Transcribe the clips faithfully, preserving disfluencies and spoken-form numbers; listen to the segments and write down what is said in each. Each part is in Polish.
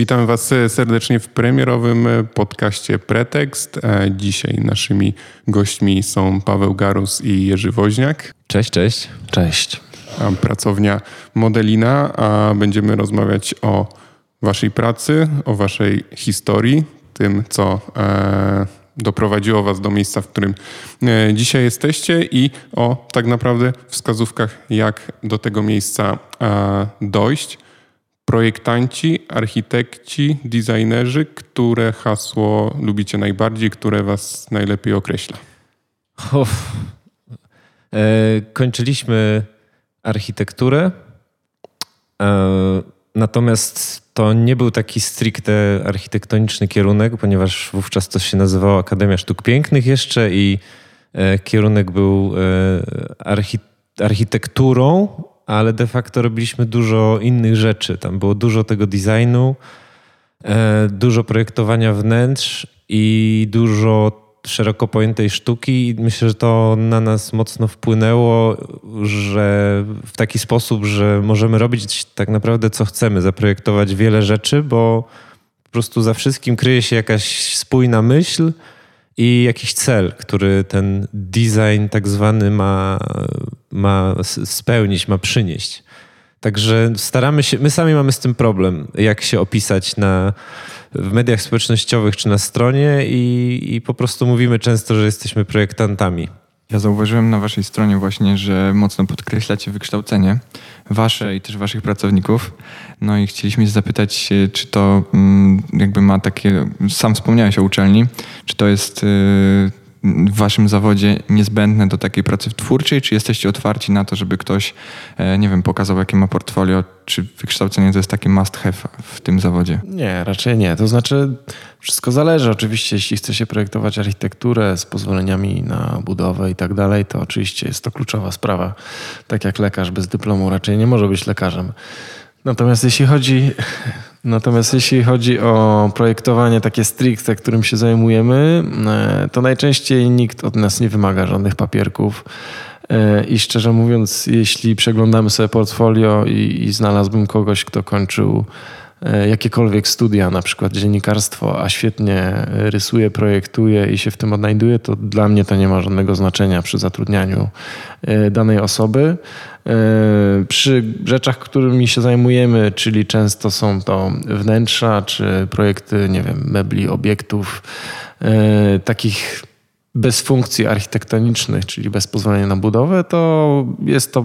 Witam Was serdecznie w premierowym podcaście Pretekst. Dzisiaj naszymi gośćmi są Paweł Garus i Jerzy Woźniak. Cześć, cześć. Cześć. Pracownia Modelina, a będziemy rozmawiać o Waszej pracy, o Waszej historii, tym co e, doprowadziło Was do miejsca, w którym e, dzisiaj jesteście i o tak naprawdę wskazówkach, jak do tego miejsca e, dojść. Projektanci, architekci, designerzy, które hasło lubicie najbardziej, które was najlepiej określa? Uf. E, kończyliśmy architekturę, e, natomiast to nie był taki stricte architektoniczny kierunek, ponieważ wówczas to się nazywało Akademia Sztuk Pięknych jeszcze i e, kierunek był e, archi, architekturą, ale de facto robiliśmy dużo innych rzeczy. Tam było dużo tego designu, dużo projektowania wnętrz i dużo szeroko pojętej sztuki. I myślę, że to na nas mocno wpłynęło, że w taki sposób, że możemy robić tak naprawdę co chcemy, zaprojektować wiele rzeczy, bo po prostu za wszystkim kryje się jakaś spójna myśl i jakiś cel, który ten design tak zwany ma, ma spełnić, ma przynieść. Także staramy się, my sami mamy z tym problem, jak się opisać na, w mediach społecznościowych czy na stronie i, i po prostu mówimy często, że jesteśmy projektantami. Ja zauważyłem na waszej stronie właśnie, że mocno podkreślacie wykształcenie wasze i też waszych pracowników. No i chcieliśmy zapytać, czy to jakby ma takie, sam wspomniałeś o uczelni, czy to jest w waszym zawodzie niezbędne do takiej pracy twórczej, czy jesteście otwarci na to, żeby ktoś, nie wiem, pokazał jakie ma portfolio, czy wykształcenie to jest taki must have w tym zawodzie? Nie, raczej nie. To znaczy wszystko zależy. Oczywiście jeśli chce się projektować architekturę z pozwoleniami na budowę i tak dalej, to oczywiście jest to kluczowa sprawa. Tak jak lekarz bez dyplomu raczej nie może być lekarzem. Natomiast jeśli chodzi, natomiast jeśli chodzi o projektowanie takie stricte, którym się zajmujemy, to najczęściej nikt od nas nie wymaga żadnych papierków. I szczerze mówiąc, jeśli przeglądamy sobie portfolio i, i znalazłbym kogoś, kto kończył jakiekolwiek studia, na przykład dziennikarstwo, a świetnie rysuje, projektuje i się w tym odnajduje, to dla mnie to nie ma żadnego znaczenia przy zatrudnianiu danej osoby. Przy rzeczach, którymi się zajmujemy, czyli często są to wnętrza czy projekty, nie wiem, mebli, obiektów, takich bez funkcji architektonicznych, czyli bez pozwolenia na budowę, to jest to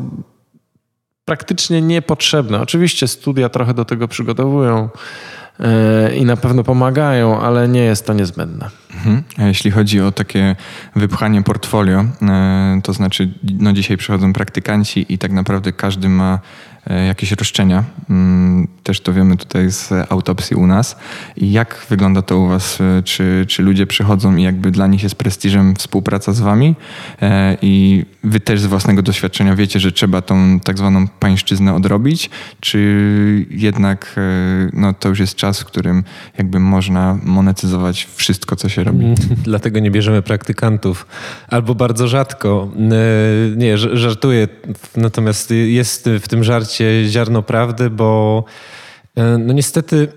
praktycznie niepotrzebne. Oczywiście studia trochę do tego przygotowują yy, i na pewno pomagają, ale nie jest to niezbędne. Mhm. A jeśli chodzi o takie wypchanie portfolio, yy, to znaczy no dzisiaj przychodzą praktykanci i tak naprawdę każdy ma yy, jakieś roszczenia. Yy, też to wiemy tutaj z autopsji u nas. I jak wygląda to u was? Yy, czy, czy ludzie przychodzą i jakby dla nich jest prestiżem współpraca z wami? Yy, I wy też z własnego doświadczenia wiecie, że trzeba tą tak zwaną pańszczyznę odrobić? Czy jednak yy, no, to już jest czas, w którym jakby można monetyzować wszystko, co się robi? Dlatego nie bierzemy praktykantów. Albo bardzo rzadko. Nie, żartuję. Natomiast jest w tym żarcie ziarno prawdy, bo no niestety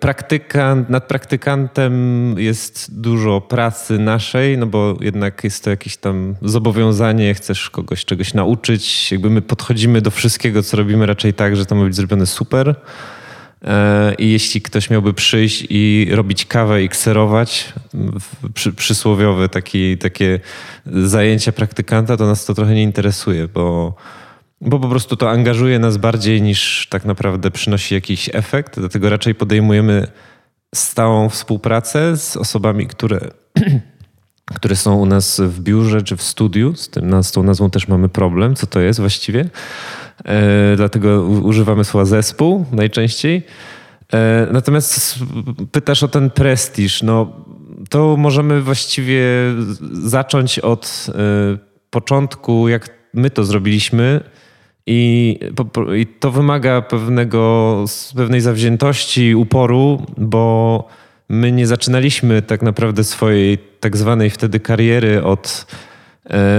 praktykant, nad praktykantem jest dużo pracy naszej, no bo jednak jest to jakieś tam zobowiązanie, chcesz kogoś czegoś nauczyć. Jakby my podchodzimy do wszystkiego, co robimy raczej tak, że to ma być zrobione super. I jeśli ktoś miałby przyjść i robić kawę i kserować, przy, przysłowiowe taki, takie zajęcia praktykanta, to nas to trochę nie interesuje, bo, bo po prostu to angażuje nas bardziej niż tak naprawdę przynosi jakiś efekt. Dlatego raczej podejmujemy stałą współpracę z osobami, które, które są u nas w biurze czy w studiu. Z, tym, z tą nazwą też mamy problem, co to jest właściwie. Yy, dlatego używamy słowa zespół najczęściej. Yy, natomiast pytasz o ten prestiż. No, to możemy właściwie zacząć od yy, początku, jak my to zrobiliśmy. I, po, i to wymaga pewnego, pewnej zawziętości, uporu, bo my nie zaczynaliśmy tak naprawdę swojej tak zwanej wtedy kariery od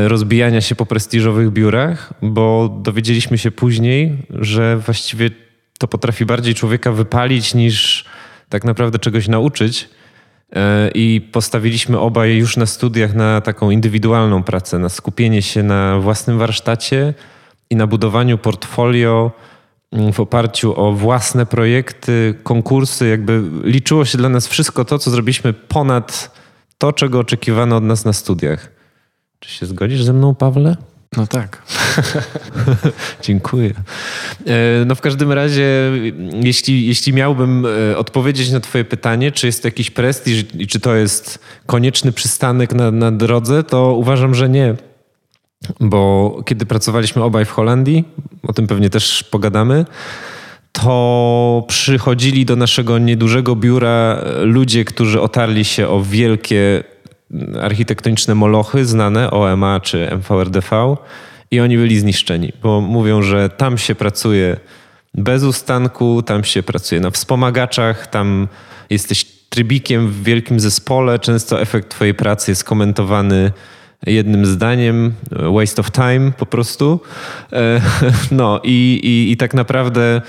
rozbijania się po prestiżowych biurach, bo dowiedzieliśmy się później, że właściwie to potrafi bardziej człowieka wypalić niż tak naprawdę czegoś nauczyć. I postawiliśmy obaj już na studiach na taką indywidualną pracę, na skupienie się na własnym warsztacie i na budowaniu portfolio w oparciu o własne projekty, konkursy. Jakby liczyło się dla nas wszystko to, co zrobiliśmy ponad to, czego oczekiwano od nas na studiach. Czy się zgodzisz ze mną, Pawle? No tak. Dziękuję. No w każdym razie, jeśli, jeśli miałbym odpowiedzieć na twoje pytanie, czy jest to jakiś prestiż i czy to jest konieczny przystanek na, na drodze, to uważam, że nie. Bo kiedy pracowaliśmy obaj w Holandii, o tym pewnie też pogadamy, to przychodzili do naszego niedużego biura ludzie, którzy otarli się o wielkie architektoniczne molochy znane, O M A czy M V R D V, i oni byli zniszczeni, bo mówią, że tam się pracuje bez ustanku, tam się pracuje na wspomagaczach, tam jesteś trybikiem w wielkim zespole, często efekt twojej pracy jest komentowany jednym zdaniem, waste of time po prostu. No i, i, i tak naprawdę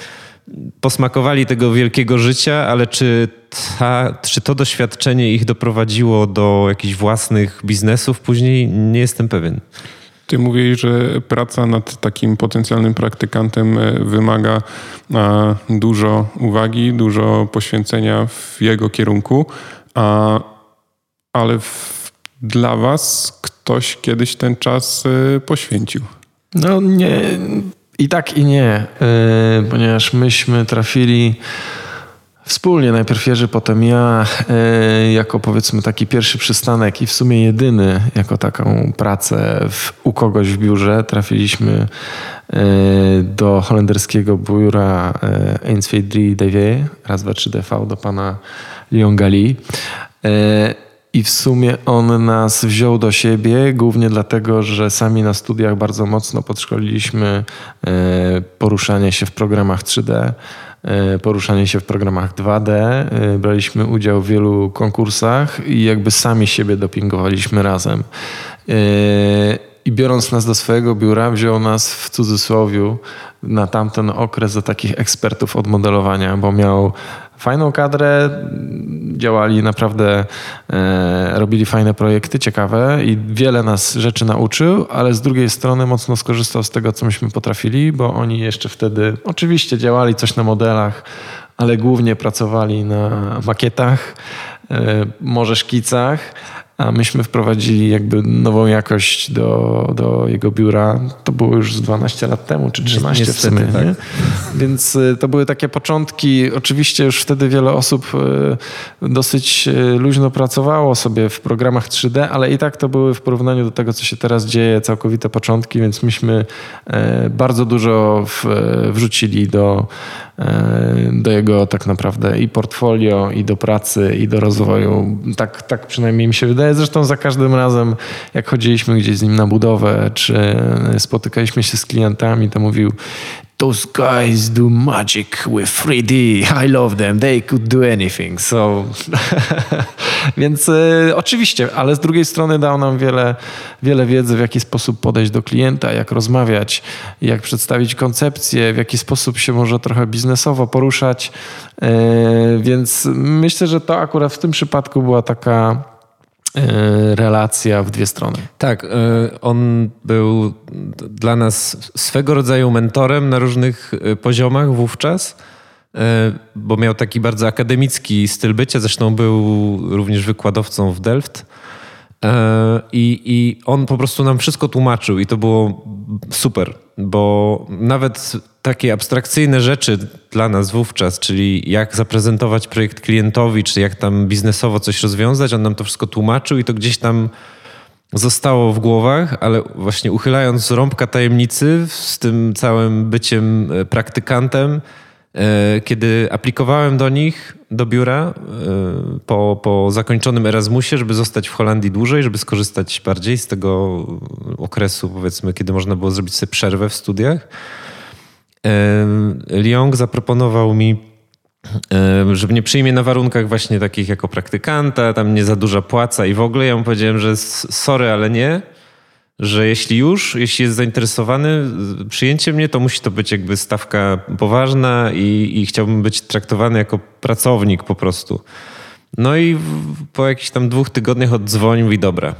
posmakowali tego wielkiego życia, ale czy, ta, czy to doświadczenie ich doprowadziło do jakichś własnych biznesów później, nie jestem pewien. Ty mówisz, że praca nad takim potencjalnym praktykantem wymaga dużo uwagi, dużo poświęcenia w jego kierunku, a, ale w, dla was ktoś kiedyś ten czas poświęcił. No nie... I tak i nie, yy, ponieważ myśmy trafili wspólnie, najpierw Jerzy, potem ja, yy, jako powiedzmy taki pierwszy przystanek i w sumie jedyny jako taką pracę w, u kogoś w biurze, trafiliśmy yy, do holenderskiego biura yy, Einsweid trzy D V, raz, dwa, trzy D V, do pana Lianga. Yy, I w sumie on nas wziął do siebie, głównie dlatego, że sami na studiach bardzo mocno podszkoliliśmy poruszanie się w programach trzy D, poruszanie się w programach dwa D. Braliśmy udział w wielu konkursach i jakby sami siebie dopingowaliśmy razem. I biorąc nas do swojego biura, wziął nas w cudzysłowie na tamten okres do takich ekspertów od modelowania, bo miał fajną kadrę, działali naprawdę, e, robili fajne projekty, ciekawe, i wiele nas rzeczy nauczył, ale z drugiej strony mocno skorzystał z tego, co myśmy potrafili, bo oni jeszcze wtedy oczywiście działali coś na modelach, ale głównie pracowali na makietach, e, może szkicach, a myśmy wprowadzili jakby nową jakość do, do jego biura. To było już z dwanaście lat temu, czy trzynaście niestety, w sumie. Tak. Nie? Więc to były takie początki. Oczywiście już wtedy wiele osób dosyć luźno pracowało sobie w programach trzy D, ale i tak to były w porównaniu do tego, co się teraz dzieje, całkowite początki, więc myśmy bardzo dużo w, wrzucili do, do jego tak naprawdę i portfolio, i do pracy, i do rozwoju. Tak, tak przynajmniej mi się wydaje. Zresztą za każdym razem, jak chodziliśmy gdzieś z nim na budowę, czy spotykaliśmy się z klientami, to mówił: "Those guys do magic with trzy D. I love them. They could do anything." So... Więc y, oczywiście, ale z drugiej strony dał nam wiele, wiele wiedzy, w jaki sposób podejść do klienta, jak rozmawiać, jak przedstawić koncepcję, w jaki sposób się może trochę biznesowo poruszać. Y, więc myślę, że to akurat w tym przypadku była taka relacja w dwie strony. Tak, on był dla nas swego rodzaju mentorem na różnych poziomach wówczas, bo miał taki bardzo akademicki styl bycia, zresztą był również wykładowcą w Delft i, i on po prostu nam wszystko tłumaczył i to było super, bo nawet takie abstrakcyjne rzeczy dla nas wówczas, czyli jak zaprezentować projekt klientowi, czy jak tam biznesowo coś rozwiązać, on nam to wszystko tłumaczył i to gdzieś tam zostało w głowach, ale właśnie uchylając rąbka tajemnicy z tym całym byciem praktykantem, kiedy aplikowałem do nich, do biura po, po zakończonym Erasmusie, żeby zostać w Holandii dłużej, żeby skorzystać bardziej z tego okresu, powiedzmy, kiedy można było zrobić sobie przerwę w studiach, Liang zaproponował mi, że mnie przyjmie na warunkach właśnie takich jako praktykanta, tam nie za duża płaca i w ogóle. Ja mu powiedziałem, że sorry, ale nie. że jeśli już, jeśli jest zainteresowany przyjęciem mnie, to musi to być jakby stawka poważna i, i chciałbym być traktowany jako pracownik po prostu. No i po jakichś tam dwóch tygodniach oddzwonił i mówi, dobra,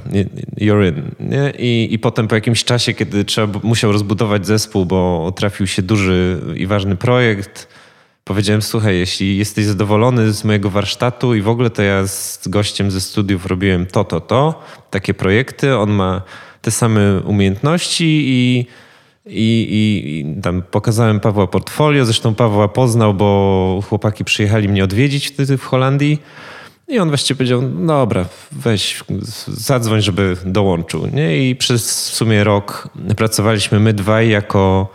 you're in. Nie? I, I potem po jakimś czasie, kiedy trzeba, musiał rozbudować zespół, bo trafił się duży i ważny projekt, powiedziałem, słuchaj, jeśli jesteś zadowolony z mojego warsztatu i w ogóle, to ja z gościem ze studiów robiłem to, to, to, takie projekty, on ma te same umiejętności i, i, i, i tam pokazałem Pawła portfolio, zresztą Pawła poznał, bo chłopaki przyjechali mnie odwiedzić wtedy w Holandii i on właściwie powiedział, dobra, weź, zadzwoń, żeby dołączył. Nie? I przez w sumie rok pracowaliśmy my dwaj jako,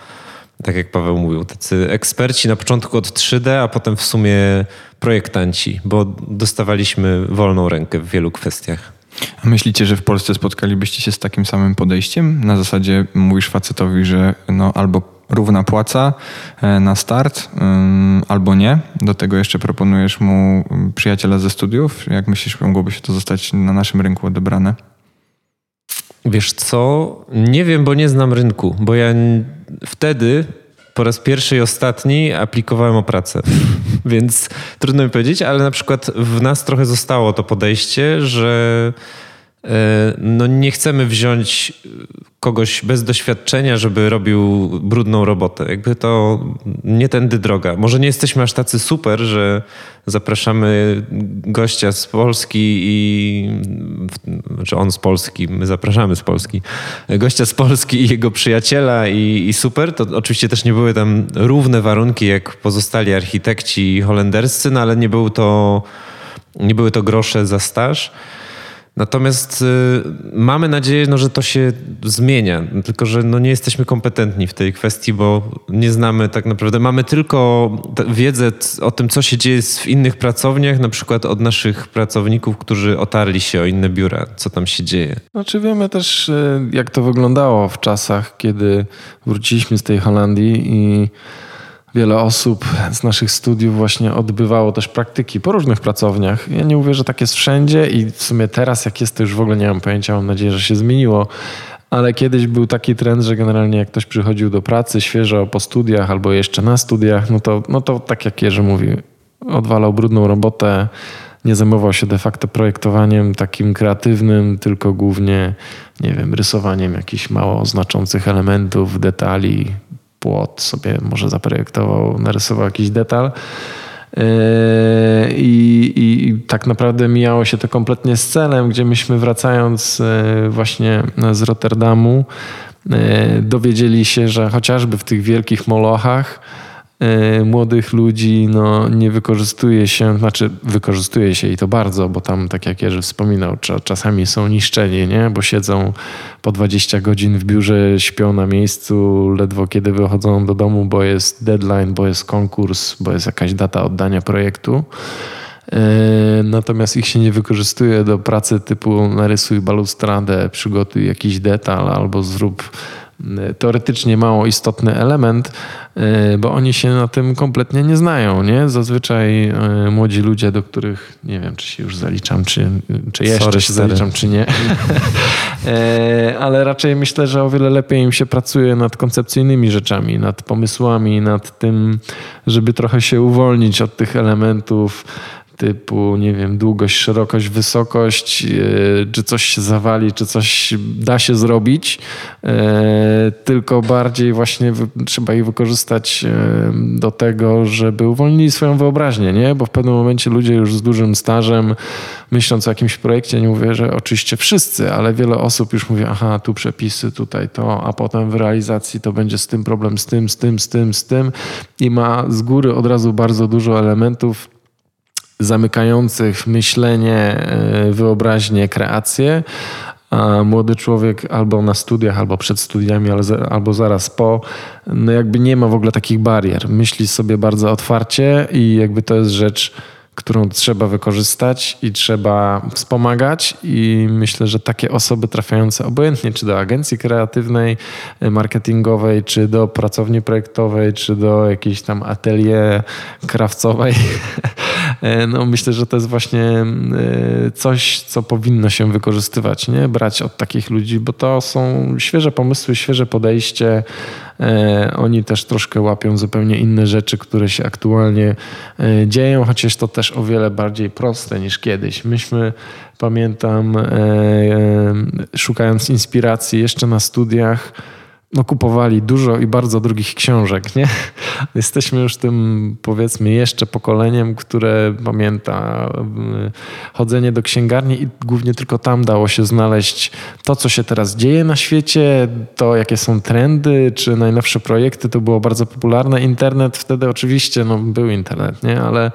tak jak Paweł mówił, tacy eksperci na początku od trzy D, a potem w sumie projektanci, bo dostawaliśmy wolną rękę w wielu kwestiach. A myślicie, że w Polsce spotkalibyście się z takim samym podejściem? Na zasadzie mówisz facetowi, że no albo równa płaca na start, ym, albo nie. Do tego jeszcze proponujesz mu przyjaciela ze studiów. Jak myślisz, mogłoby się to zostać na naszym rynku odebrane? Wiesz co? Nie wiem, bo nie znam rynku, bo ja wtedy po raz pierwszy i ostatni aplikowałem o pracę, więc trudno mi powiedzieć, ale na przykład w nas trochę zostało to podejście, że no nie chcemy wziąć kogoś bez doświadczenia, żeby robił brudną robotę. Jakby to nie tędy droga. Może nie jesteśmy aż tacy super, że zapraszamy gościa z Polski i... Znaczy on z Polski, my zapraszamy z Polski. Gościa z Polski i jego przyjaciela i, i super. To oczywiście też nie były tam równe warunki jak pozostali architekci holenderscy, no ale nie był to, nie były to grosze za staż. Natomiast y, mamy nadzieję, no, że to się zmienia, tylko że no, nie jesteśmy kompetentni w tej kwestii, bo nie znamy tak naprawdę, mamy tylko wiedzę o tym, co się dzieje w innych pracowniach, na przykład od naszych pracowników, którzy otarli się o inne biura, co tam się dzieje. Znaczy wiemy też, jak to wyglądało w czasach, kiedy wróciliśmy z tej Holandii i wiele osób z naszych studiów właśnie odbywało też praktyki po różnych pracowniach. Ja nie mówię, że tak jest wszędzie i w sumie teraz jak jest, to już w ogóle nie mam pojęcia, mam nadzieję, że się zmieniło. Ale kiedyś był taki trend, że generalnie jak ktoś przychodził do pracy świeżo po studiach albo jeszcze na studiach, no to, no to tak jak Jerzy mówi, odwalał brudną robotę, nie zajmował się de facto projektowaniem takim kreatywnym, tylko głównie, nie wiem, rysowaniem jakichś mało znaczących elementów, detali. Płot sobie może zaprojektował, narysował jakiś detal yy, i, i tak naprawdę mijało się to kompletnie z celem, gdzie myśmy wracając yy, właśnie z Rotterdamu yy, dowiedzieli się, że chociażby w tych wielkich molochach yy, młodych ludzi no, nie wykorzystuje się, znaczy wykorzystuje się i to bardzo, bo tam tak jak Jerzy wspominał, czasami są niszczeni, nie? Bo siedzą po dwadzieścia godzin w biurze, śpią na miejscu, ledwo kiedy wychodzą do domu, bo jest deadline, bo jest konkurs, bo jest jakaś data oddania projektu. Yy, natomiast ich się nie wykorzystuje do pracy typu narysuj balustradę, przygotuj jakiś detal albo zrób teoretycznie mało istotny element, bo oni się na tym kompletnie nie znają, nie? Zazwyczaj młodzi ludzie, do których nie wiem, czy się już zaliczam, czy, czy jeszcze Sorry, się stary. zaliczam, czy nie. Ale raczej myślę, że o wiele lepiej im się pracuje nad koncepcyjnymi rzeczami, nad pomysłami, nad tym, żeby trochę się uwolnić od tych elementów, typu, nie wiem, długość, szerokość, wysokość, yy, czy coś się zawali, czy coś da się zrobić, yy, tylko bardziej właśnie wy, trzeba ich wykorzystać yy, do tego, żeby uwolnili swoją wyobraźnię, nie? Bo w pewnym momencie ludzie już z dużym stażem, myśląc o jakimś projekcie, nie mówię, że oczywiście wszyscy, ale wiele osób już mówi, aha, tu przepisy, tutaj to, a potem w realizacji to będzie z tym problem, z tym, z tym, z tym, z tym i ma z góry od razu bardzo dużo elementów zamykających myślenie, wyobraźnię, kreację, a młody człowiek albo na studiach, albo przed studiami, albo zaraz po, no jakby nie ma w ogóle takich barier. Myśli sobie bardzo otwarcie i jakby to jest rzecz którą trzeba wykorzystać i trzeba wspomagać, i myślę, że takie osoby trafiające obojętnie czy do agencji kreatywnej, marketingowej, czy do pracowni projektowej, czy do jakiejś tam atelier krawcowej, no myślę, że to jest właśnie coś, co powinno się wykorzystywać, nie? Brać od takich ludzi, bo to są świeże pomysły, świeże podejście. Oni też troszkę łapią zupełnie inne rzeczy, które się aktualnie dzieją, chociaż to też o wiele bardziej proste niż kiedyś. Myśmy, pamiętam, szukając inspiracji jeszcze na studiach, no kupowali dużo i bardzo drogich książek, nie? Jesteśmy już tym, powiedzmy, jeszcze pokoleniem, które pamięta chodzenie do księgarni i głównie tylko tam dało się znaleźć to, co się teraz dzieje na świecie, to jakie są trendy, czy najnowsze projekty, to było bardzo popularne. Internet wtedy oczywiście, no był internet, nie? Ale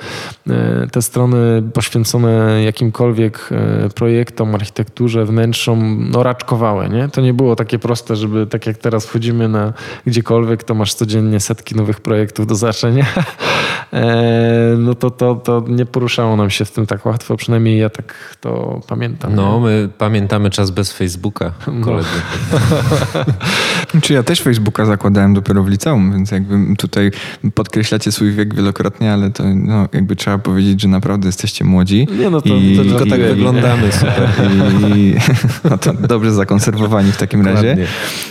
te strony poświęcone jakimkolwiek projektom, architekturze, wnętrzom, no raczkowały, nie? To nie było takie proste, żeby tak jak teraz wchodzimy na gdziekolwiek, to masz codziennie setki nowych projektów do zaczęcia. No to, to, to nie poruszało nam się w tym tak łatwo, przynajmniej ja tak to pamiętam. No, nie? My pamiętamy czas bez Facebooka, koledzy. No. Czy ja też Facebooka zakładałem dopiero w liceum, więc jakby tutaj podkreślacie swój wiek wielokrotnie, ale to no, jakby trzeba powiedzieć, że naprawdę jesteście młodzi. Nie, no to, i, to tylko i, tak i, wyglądamy, i, super. I, i, no to dobrze zakonserwowani w takim razie.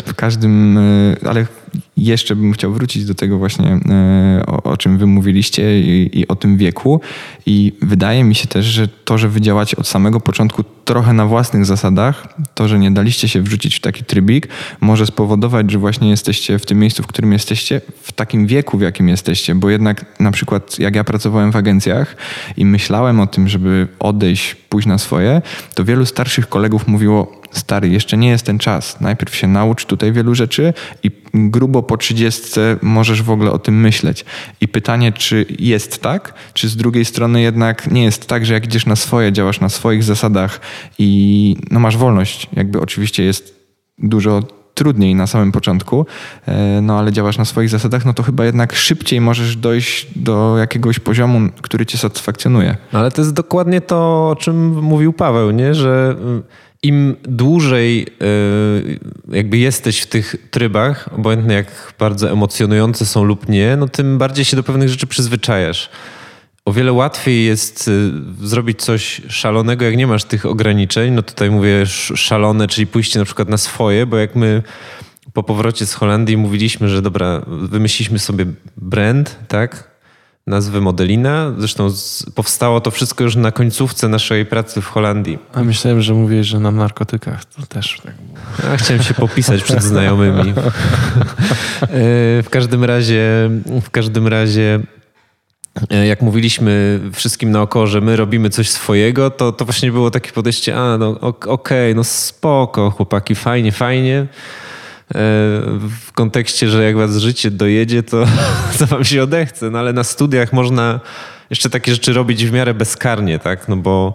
W każdym, ale jeszcze bym chciał wrócić do tego właśnie, o, o czym wy mówiliście i, i o tym wieku. I wydaje mi się też, że to, że wy działacie od samego początku trochę na własnych zasadach, to, że nie daliście się wrzucić w taki trybik, może spowodować, że właśnie jesteście w tym miejscu, w którym jesteście, w takim wieku, w jakim jesteście. Bo jednak na przykład jak ja pracowałem w agencjach i myślałem o tym, żeby odejść, pójść na swoje, to wielu starszych kolegów mówiło: stary, jeszcze nie jest ten czas. Najpierw się naucz tutaj wielu rzeczy i grubo po trzydziestce możesz w ogóle o tym myśleć. I pytanie, czy jest tak, czy z drugiej strony jednak nie jest tak, że jak idziesz na swoje, działasz na swoich zasadach i no masz wolność. Jakby oczywiście jest dużo trudniej na samym początku, no ale działasz na swoich zasadach, no to chyba jednak szybciej możesz dojść do jakiegoś poziomu, który cię satysfakcjonuje. No ale to jest dokładnie to, o czym mówił Paweł, nie? Że im dłużej jakby jesteś w tych trybach, obojętnie jak bardzo emocjonujące są lub nie, no tym bardziej się do pewnych rzeczy przyzwyczajasz. O wiele łatwiej jest zrobić coś szalonego, jak nie masz tych ograniczeń. No tutaj mówię szalone, czyli pójście na przykład na swoje, bo jak my po powrocie z Holandii mówiliśmy, że dobra, wymyśliliśmy sobie brand, tak? Nazwy Modelina. Zresztą z, powstało to wszystko już na końcówce naszej pracy w Holandii. A myślałem, że mówiłeś, że na narkotykach. To też tak było. Ja chciałem się popisać przed znajomymi. w każdym razie, w każdym razie, jak mówiliśmy wszystkim naokoło, że my robimy coś swojego, to, to właśnie było takie podejście, a no okej, okay, no spoko, chłopaki, fajnie, fajnie. W kontekście, że jak was życie dojedzie, to, to wam się odechce. No ale na studiach można jeszcze takie rzeczy robić w miarę bezkarnie, tak? No bo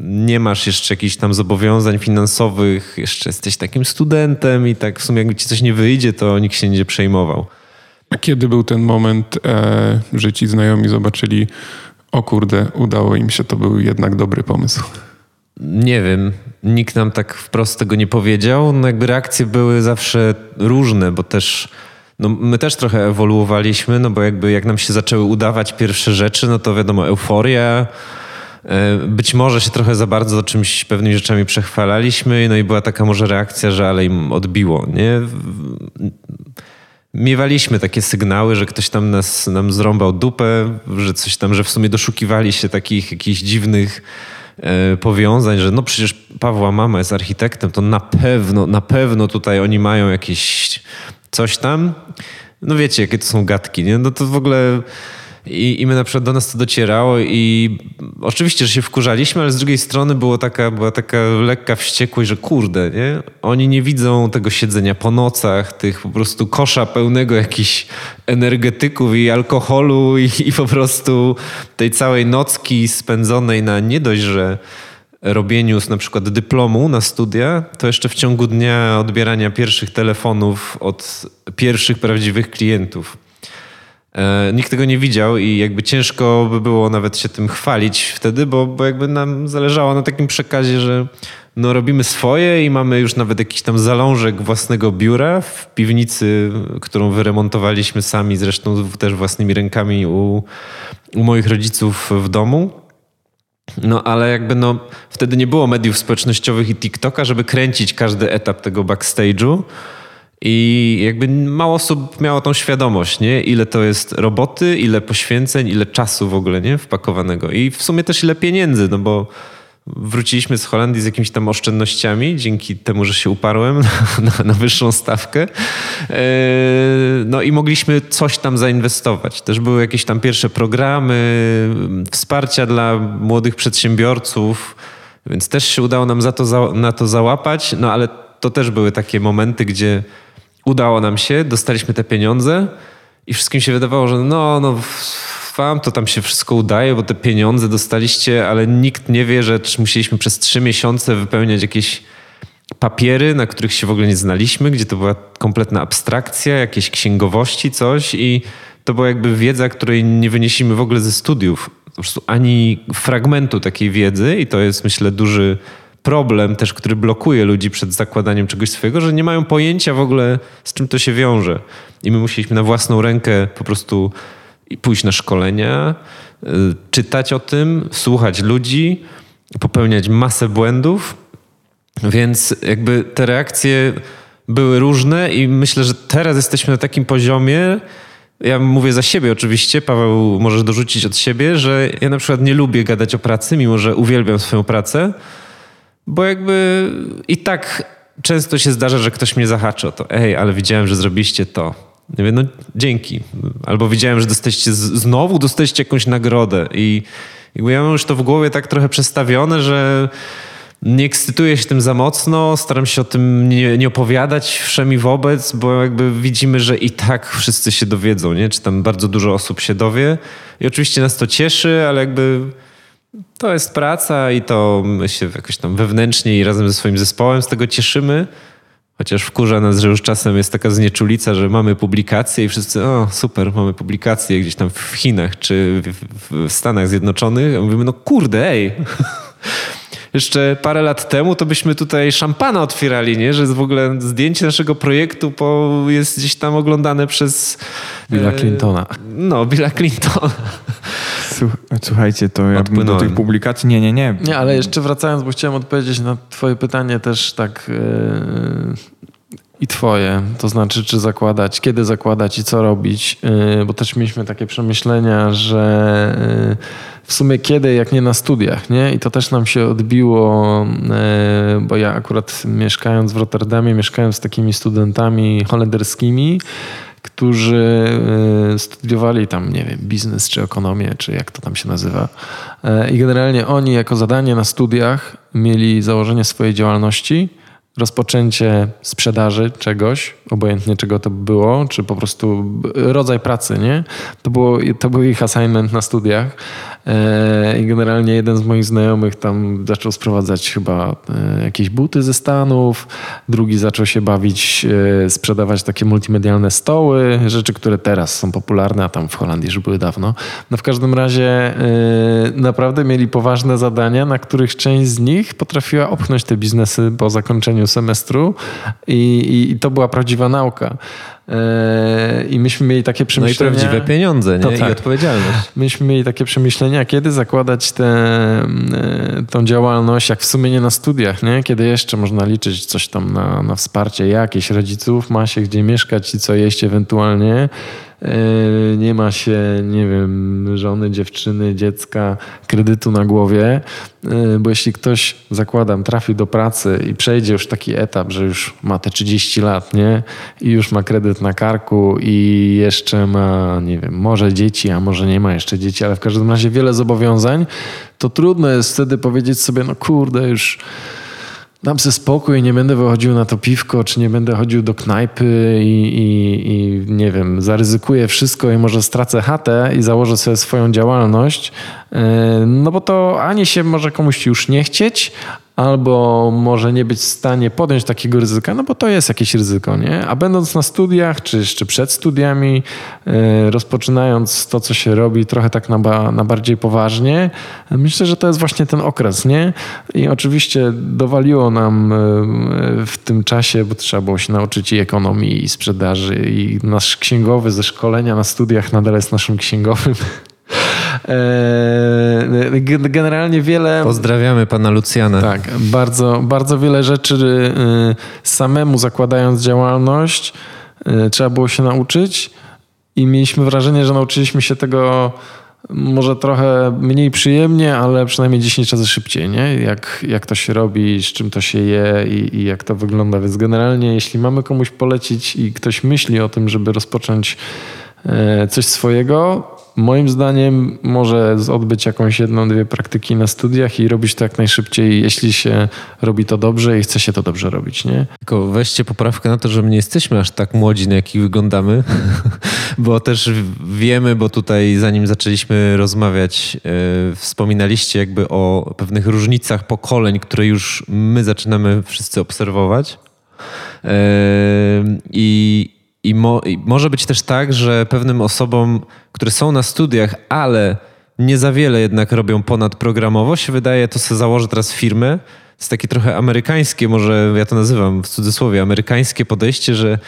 nie masz jeszcze jakichś tam zobowiązań finansowych, jeszcze jesteś takim studentem i tak w sumie jakby ci coś nie wyjdzie, to nikt się nie przejmował. A kiedy był ten moment, e, że ci znajomi zobaczyli, o kurde, udało im się, to był jednak dobry pomysł? Nie wiem, nikt nam tak wprost tego nie powiedział. No jakby reakcje były zawsze różne, bo też no my też trochę ewoluowaliśmy, no bo jakby jak nam się zaczęły udawać pierwsze rzeczy, no to wiadomo, euforia. Być może się trochę za bardzo czymś, pewnymi rzeczami przechwalaliśmy, no i była taka może reakcja, że ale im odbiło, nie? Miewaliśmy takie sygnały, że ktoś tam nas, nam zrąbał dupę, że coś tam, że w sumie doszukiwali się takich jakichś dziwnych powiązań, że no przecież Pawła mama jest architektem, to na pewno, na pewno tutaj oni mają jakieś coś tam. No wiecie, jakie to są gadki, nie? No to w ogóle i, i my na przykład do nas to docierało i oczywiście, że się wkurzaliśmy, ale z drugiej strony było taka, była taka lekka wściekłość, że kurde, nie? Oni nie widzą tego siedzenia po nocach, tych po prostu kosza pełnego jakichś energetyków i alkoholu i, i po prostu tej całej nocki spędzonej na nie dość, że robieniu na przykład dyplomu na studia, to jeszcze w ciągu dnia odbierania pierwszych telefonów od pierwszych prawdziwych klientów. Nikt tego nie widział i jakby ciężko by było nawet się tym chwalić wtedy, bo, bo jakby nam zależało na takim przekazie, że no robimy swoje i mamy już nawet jakiś tam zalążek własnego biura w piwnicy, którą wyremontowaliśmy sami, zresztą też własnymi rękami u, u moich rodziców w domu. No ale jakby no wtedy nie było mediów społecznościowych i TikToka, żeby kręcić każdy etap tego backstage'u. I jakby mało osób miało tą świadomość, nie? Ile to jest roboty, ile poświęceń, ile czasu w ogóle, nie? Wpakowanego. I w sumie też ile pieniędzy, no bo wróciliśmy z Holandii z jakimiś tam oszczędnościami dzięki temu, że się uparłem na, na, na wyższą stawkę. No i mogliśmy coś tam zainwestować. Też były jakieś tam pierwsze programy wsparcia dla młodych przedsiębiorców, więc też się udało nam za to, za, na to załapać, no ale to też były takie momenty, gdzie udało nam się, dostaliśmy te pieniądze i wszystkim się wydawało, że no, no wam to tam się wszystko udaje, bo te pieniądze dostaliście, ale nikt nie wie, że musieliśmy przez trzy miesiące wypełniać jakieś papiery, na których się w ogóle nie znaliśmy, gdzie to była kompletna abstrakcja, jakieś księgowości, coś i to była jakby wiedza, której nie wyniesiemy w ogóle ze studiów. Po prostu ani fragmentu takiej wiedzy i to jest, myślę, duży problem też, który blokuje ludzi przed zakładaniem czegoś swojego, że nie mają pojęcia w ogóle, z czym to się wiąże. I my musieliśmy na własną rękę po prostu pójść na szkolenia, czytać o tym, słuchać ludzi, popełniać masę błędów. Więc jakby te reakcje były różne i myślę, że teraz jesteśmy na takim poziomie, ja mówię za siebie oczywiście, Paweł, możesz dorzucić od siebie, że ja na przykład nie lubię gadać o pracy, mimo że uwielbiam swoją pracę, bo jakby i tak często się zdarza, że ktoś mnie zahaczy o to. Ej, ale widziałem, że zrobiliście to. Ja mówię, no dzięki. Albo widziałem, że dostaliście znowu dostaliście jakąś nagrodę. I jakby ja mam już to w głowie tak trochę przestawione, że nie ekscytuję się tym za mocno, staram się o tym nie, nie opowiadać wszem i wobec, bo jakby widzimy, że i tak wszyscy się dowiedzą, nie? Czy tam bardzo dużo osób się dowie. I oczywiście nas to cieszy, ale jakby... To jest praca i to my się jakoś tam wewnętrznie i razem ze swoim zespołem z tego cieszymy. Chociaż wkurza nas, że już czasem jest taka znieczulica, że mamy publikacje i wszyscy, o super, mamy publikacje gdzieś tam w Chinach czy w Stanach Zjednoczonych. A mówimy, no kurde, ej. Jeszcze parę lat temu to byśmy tutaj szampana otwierali, nie? Że w ogóle zdjęcie naszego projektu po, jest gdzieś tam oglądane przez... Billa Clintona. E, no, Billa Clintona. Słuchajcie, to ja bym do tych publikacji... Nie, nie, nie. Nie, ale jeszcze wracając, bo chciałem odpowiedzieć na twoje pytanie też tak... Yy, I twoje. To znaczy, czy zakładać, kiedy zakładać i co robić. Yy, bo też mieliśmy takie przemyślenia, że... Yy, w sumie kiedy, jak nie na studiach, nie? I to też nam się odbiło, bo ja akurat mieszkając w Rotterdamie, mieszkałem z takimi studentami holenderskimi, którzy studiowali tam, nie wiem, biznes czy ekonomię, czy jak to tam się nazywa. I generalnie oni jako zadanie na studiach mieli założenie swojej działalności, rozpoczęcie sprzedaży czegoś, obojętnie czego to było, czy po prostu rodzaj pracy, nie? To, było, to był ich assignment na studiach i generalnie jeden z moich znajomych tam zaczął sprowadzać chyba jakieś buty ze Stanów, drugi zaczął się bawić, sprzedawać takie multimedialne stoły, rzeczy, które teraz są popularne, a tam w Holandii już były dawno. No w każdym razie naprawdę mieli poważne zadania, na których część z nich potrafiła opchnąć te biznesy po zakończeniu semestru i, i, i to była prawdziwa nauka. Yy, I myśmy mieli takie przemyślenia... No i prawdziwe pieniądze, nie? Tak. I odpowiedzialność. Myśmy mieli takie przemyślenia, kiedy zakładać tę tą działalność, jak w sumie nie na studiach, nie? Kiedy jeszcze można liczyć coś tam na, na wsparcie jakichś rodziców, ma się gdzie mieszkać i co jeść ewentualnie. Nie ma się, nie wiem, żony, dziewczyny, dziecka, kredytu na głowie, bo jeśli ktoś, zakładam, trafi do pracy i przejdzie już taki etap, że już ma te trzydzieści lat, nie? I już ma kredyt na karku i jeszcze ma, nie wiem, może dzieci, a może nie ma jeszcze dzieci, ale w każdym razie wiele zobowiązań, to trudno jest wtedy powiedzieć sobie, no kurde, już... Dam sobie spokój, nie będę wychodził na to piwko, czy nie będę chodził do knajpy i, i, i nie wiem, zaryzykuję wszystko i może stracę chatę i założę sobie swoją działalność. No bo to ani się może komuś już nie chcieć, albo może nie być w stanie podjąć takiego ryzyka, no bo to jest jakieś ryzyko, nie? A będąc na studiach, czy jeszcze przed studiami, yy, rozpoczynając to, co się robi trochę tak na, ba, na bardziej poważnie, myślę, że to jest właśnie ten okres, nie? I oczywiście dowaliło nam yy, w tym czasie, bo trzeba było się nauczyć i ekonomii, i sprzedaży, i nasz księgowy ze szkolenia na studiach nadal jest naszym księgowym. Generalnie wiele... Pozdrawiamy pana Lucjana. Tak, bardzo, bardzo wiele rzeczy samemu zakładając działalność trzeba było się nauczyć i mieliśmy wrażenie, że nauczyliśmy się tego może trochę mniej przyjemnie, ale przynajmniej dziesięć razy szybciej, nie? Jak, jak to się robi, z czym to się je i, i jak to wygląda. Więc generalnie jeśli mamy komuś polecić i ktoś myśli o tym, żeby rozpocząć coś swojego, moim zdaniem może odbyć jakąś jedną, dwie praktyki na studiach i robić to jak najszybciej, jeśli się robi to dobrze i chce się to dobrze robić, nie? Tylko weźcie poprawkę na to, że my nie jesteśmy aż tak młodzi, na jakich wyglądamy, bo też wiemy, bo tutaj zanim zaczęliśmy rozmawiać, yy, wspominaliście jakby o pewnych różnicach pokoleń, które już my zaczynamy wszyscy obserwować. Yy, i I, mo, I może być też tak, że pewnym osobom, które są na studiach, ale nie za wiele jednak robią ponadprogramowo, się wydaje, to sobie założę teraz firmę. To jest takie trochę amerykańskie, może ja to nazywam w cudzysłowie, amerykańskie podejście, że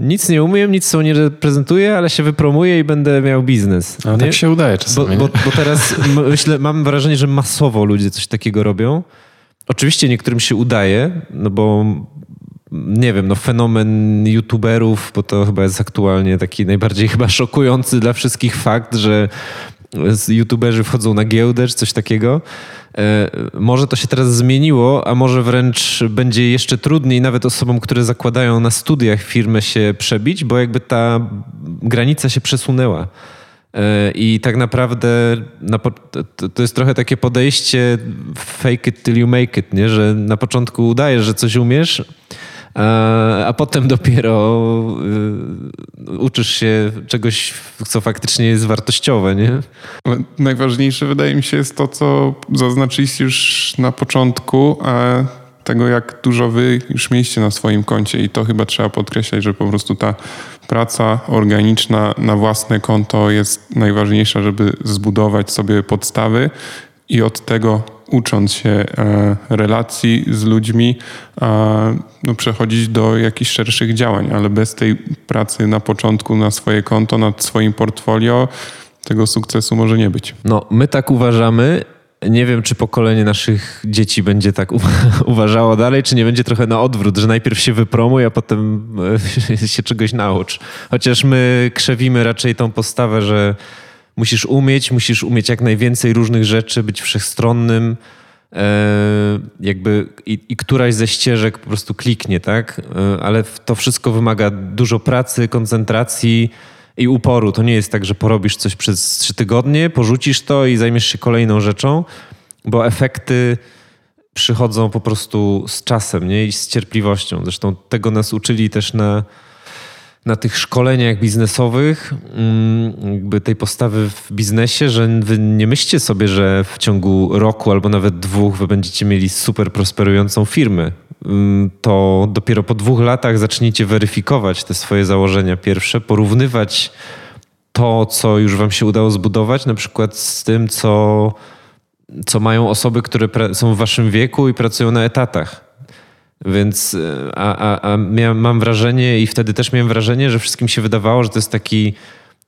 nic nie umiem, nic sobie nie reprezentuję, ale się wypromuję i będę miał biznes. A tak się udaje czasami. Bo, bo, bo teraz myślę, mam wrażenie, że masowo ludzie coś takiego robią. Oczywiście niektórym się udaje, no bo... Nie wiem, no fenomen youtuberów, bo to chyba jest aktualnie taki najbardziej chyba szokujący dla wszystkich fakt, że youtuberzy wchodzą na giełdę czy coś takiego. E, może to się teraz zmieniło, a może wręcz będzie jeszcze trudniej nawet osobom, które zakładają na studiach firmę się przebić, bo jakby ta granica się przesunęła. E, I tak naprawdę na po- to, to jest trochę takie podejście fake it till you make it, nie? Że na początku udajesz, że coś umiesz, A, a potem dopiero y, uczysz się czegoś, co faktycznie jest wartościowe, nie? Ale najważniejsze wydaje mi się jest to, co zaznaczyliście już na początku, a tego jak dużo wy już mieliście na swoim koncie i to chyba trzeba podkreślać, że po prostu ta praca organiczna na własne konto jest najważniejsza, żeby zbudować sobie podstawy i od tego ucząc się e, relacji z ludźmi, e, no, przechodzić do jakichś szerszych działań, ale bez tej pracy na początku na swoje konto, nad swoim portfolio, tego sukcesu może nie być. No, my tak uważamy. Nie wiem, czy pokolenie naszych dzieci będzie tak u- uważało dalej, czy nie będzie trochę na odwrót, że najpierw się wypromuj, a potem e, się czegoś naucz. Chociaż my krzewimy raczej tą postawę, że Musisz umieć, musisz umieć jak najwięcej różnych rzeczy, być wszechstronnym, e, jakby i, i któraś ze ścieżek po prostu kliknie, tak? E, ale to wszystko wymaga dużo pracy, koncentracji i uporu. To nie jest tak, że porobisz coś przez trzy tygodnie, porzucisz to i zajmiesz się kolejną rzeczą, bo efekty przychodzą po prostu z czasem, nie? I z cierpliwością. Zresztą tego nas uczyli też na... na tych szkoleniach biznesowych, jakby tej postawy w biznesie, że wy nie myślcie sobie, że w ciągu roku albo nawet dwóch wy będziecie mieli super prosperującą firmę. To dopiero po dwóch latach zaczniecie weryfikować te swoje założenia pierwsze, porównywać to, co już wam się udało zbudować, na przykład z tym, co, co mają osoby, które pra- są w waszym wieku i pracują na etatach. Więc a, a, a miał, mam wrażenie i wtedy też miałem wrażenie, że wszystkim się wydawało, że to jest taki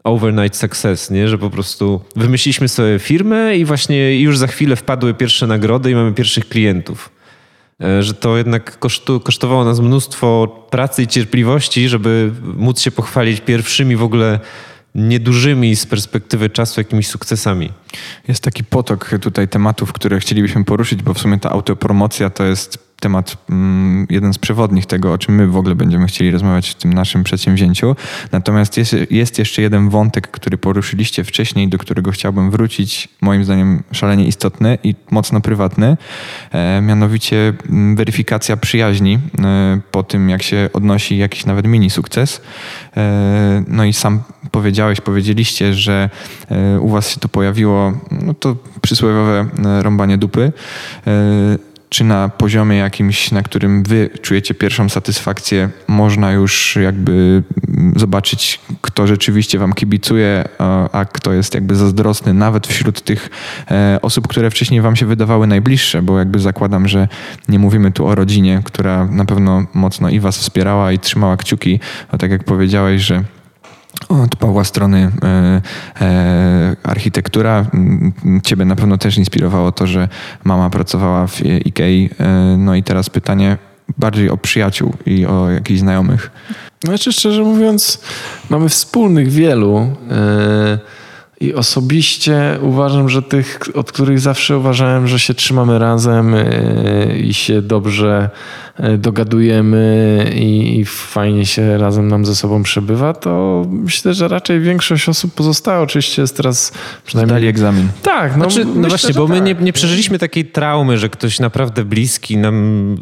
overnight success, nie? Że po prostu wymyśliliśmy sobie firmę i właśnie już za chwilę wpadły pierwsze nagrody i mamy pierwszych klientów. Że to jednak kosztu, kosztowało nas mnóstwo pracy i cierpliwości, żeby móc się pochwalić pierwszymi w ogóle niedużymi z perspektywy czasu jakimiś sukcesami. Jest taki potok tutaj tematów, które chcielibyśmy poruszyć, bo w sumie ta autopromocja to jest temat jeden z przewodnich tego, o czym my w ogóle będziemy chcieli rozmawiać w tym naszym przedsięwzięciu. Natomiast jest, jest jeszcze jeden wątek, który poruszyliście wcześniej, do którego chciałbym wrócić, moim zdaniem szalenie istotny i mocno prywatny, e, mianowicie weryfikacja przyjaźni e, po tym, jak się odnosi jakiś nawet mini sukces. E, no i sam powiedziałeś, powiedzieliście, że e, u was się to pojawiło, no to przysłowiowe rąbanie dupy. E, czy na poziomie jakimś, na którym wy czujecie pierwszą satysfakcję, można już jakby zobaczyć, kto rzeczywiście wam kibicuje, a kto jest jakby zazdrosny, nawet wśród tych osób, które wcześniej wam się wydawały najbliższe, bo jakby zakładam, że nie mówimy tu o rodzinie, która na pewno mocno i was wspierała i trzymała kciuki, a tak jak powiedziałeś, że od Pawła strony e, e, architektura. Ciebie na pewno też inspirowało to, że mama pracowała w Ikei. E, no i teraz pytanie bardziej o przyjaciół i o jakichś znajomych. Znaczy, szczerze mówiąc, mamy wspólnych wielu e, i osobiście uważam, że tych, od których zawsze uważałem, że się trzymamy razem e, i się dobrze dogadujemy i, i fajnie się razem nam ze sobą przebywa, to myślę, że raczej większość osób pozostała. Oczywiście jest teraz przynajmniej... Zdali egzamin. Tak. No, znaczy, no myślę, właśnie, bo tak. my nie, nie przeżyliśmy takiej traumy, że ktoś naprawdę bliski nam,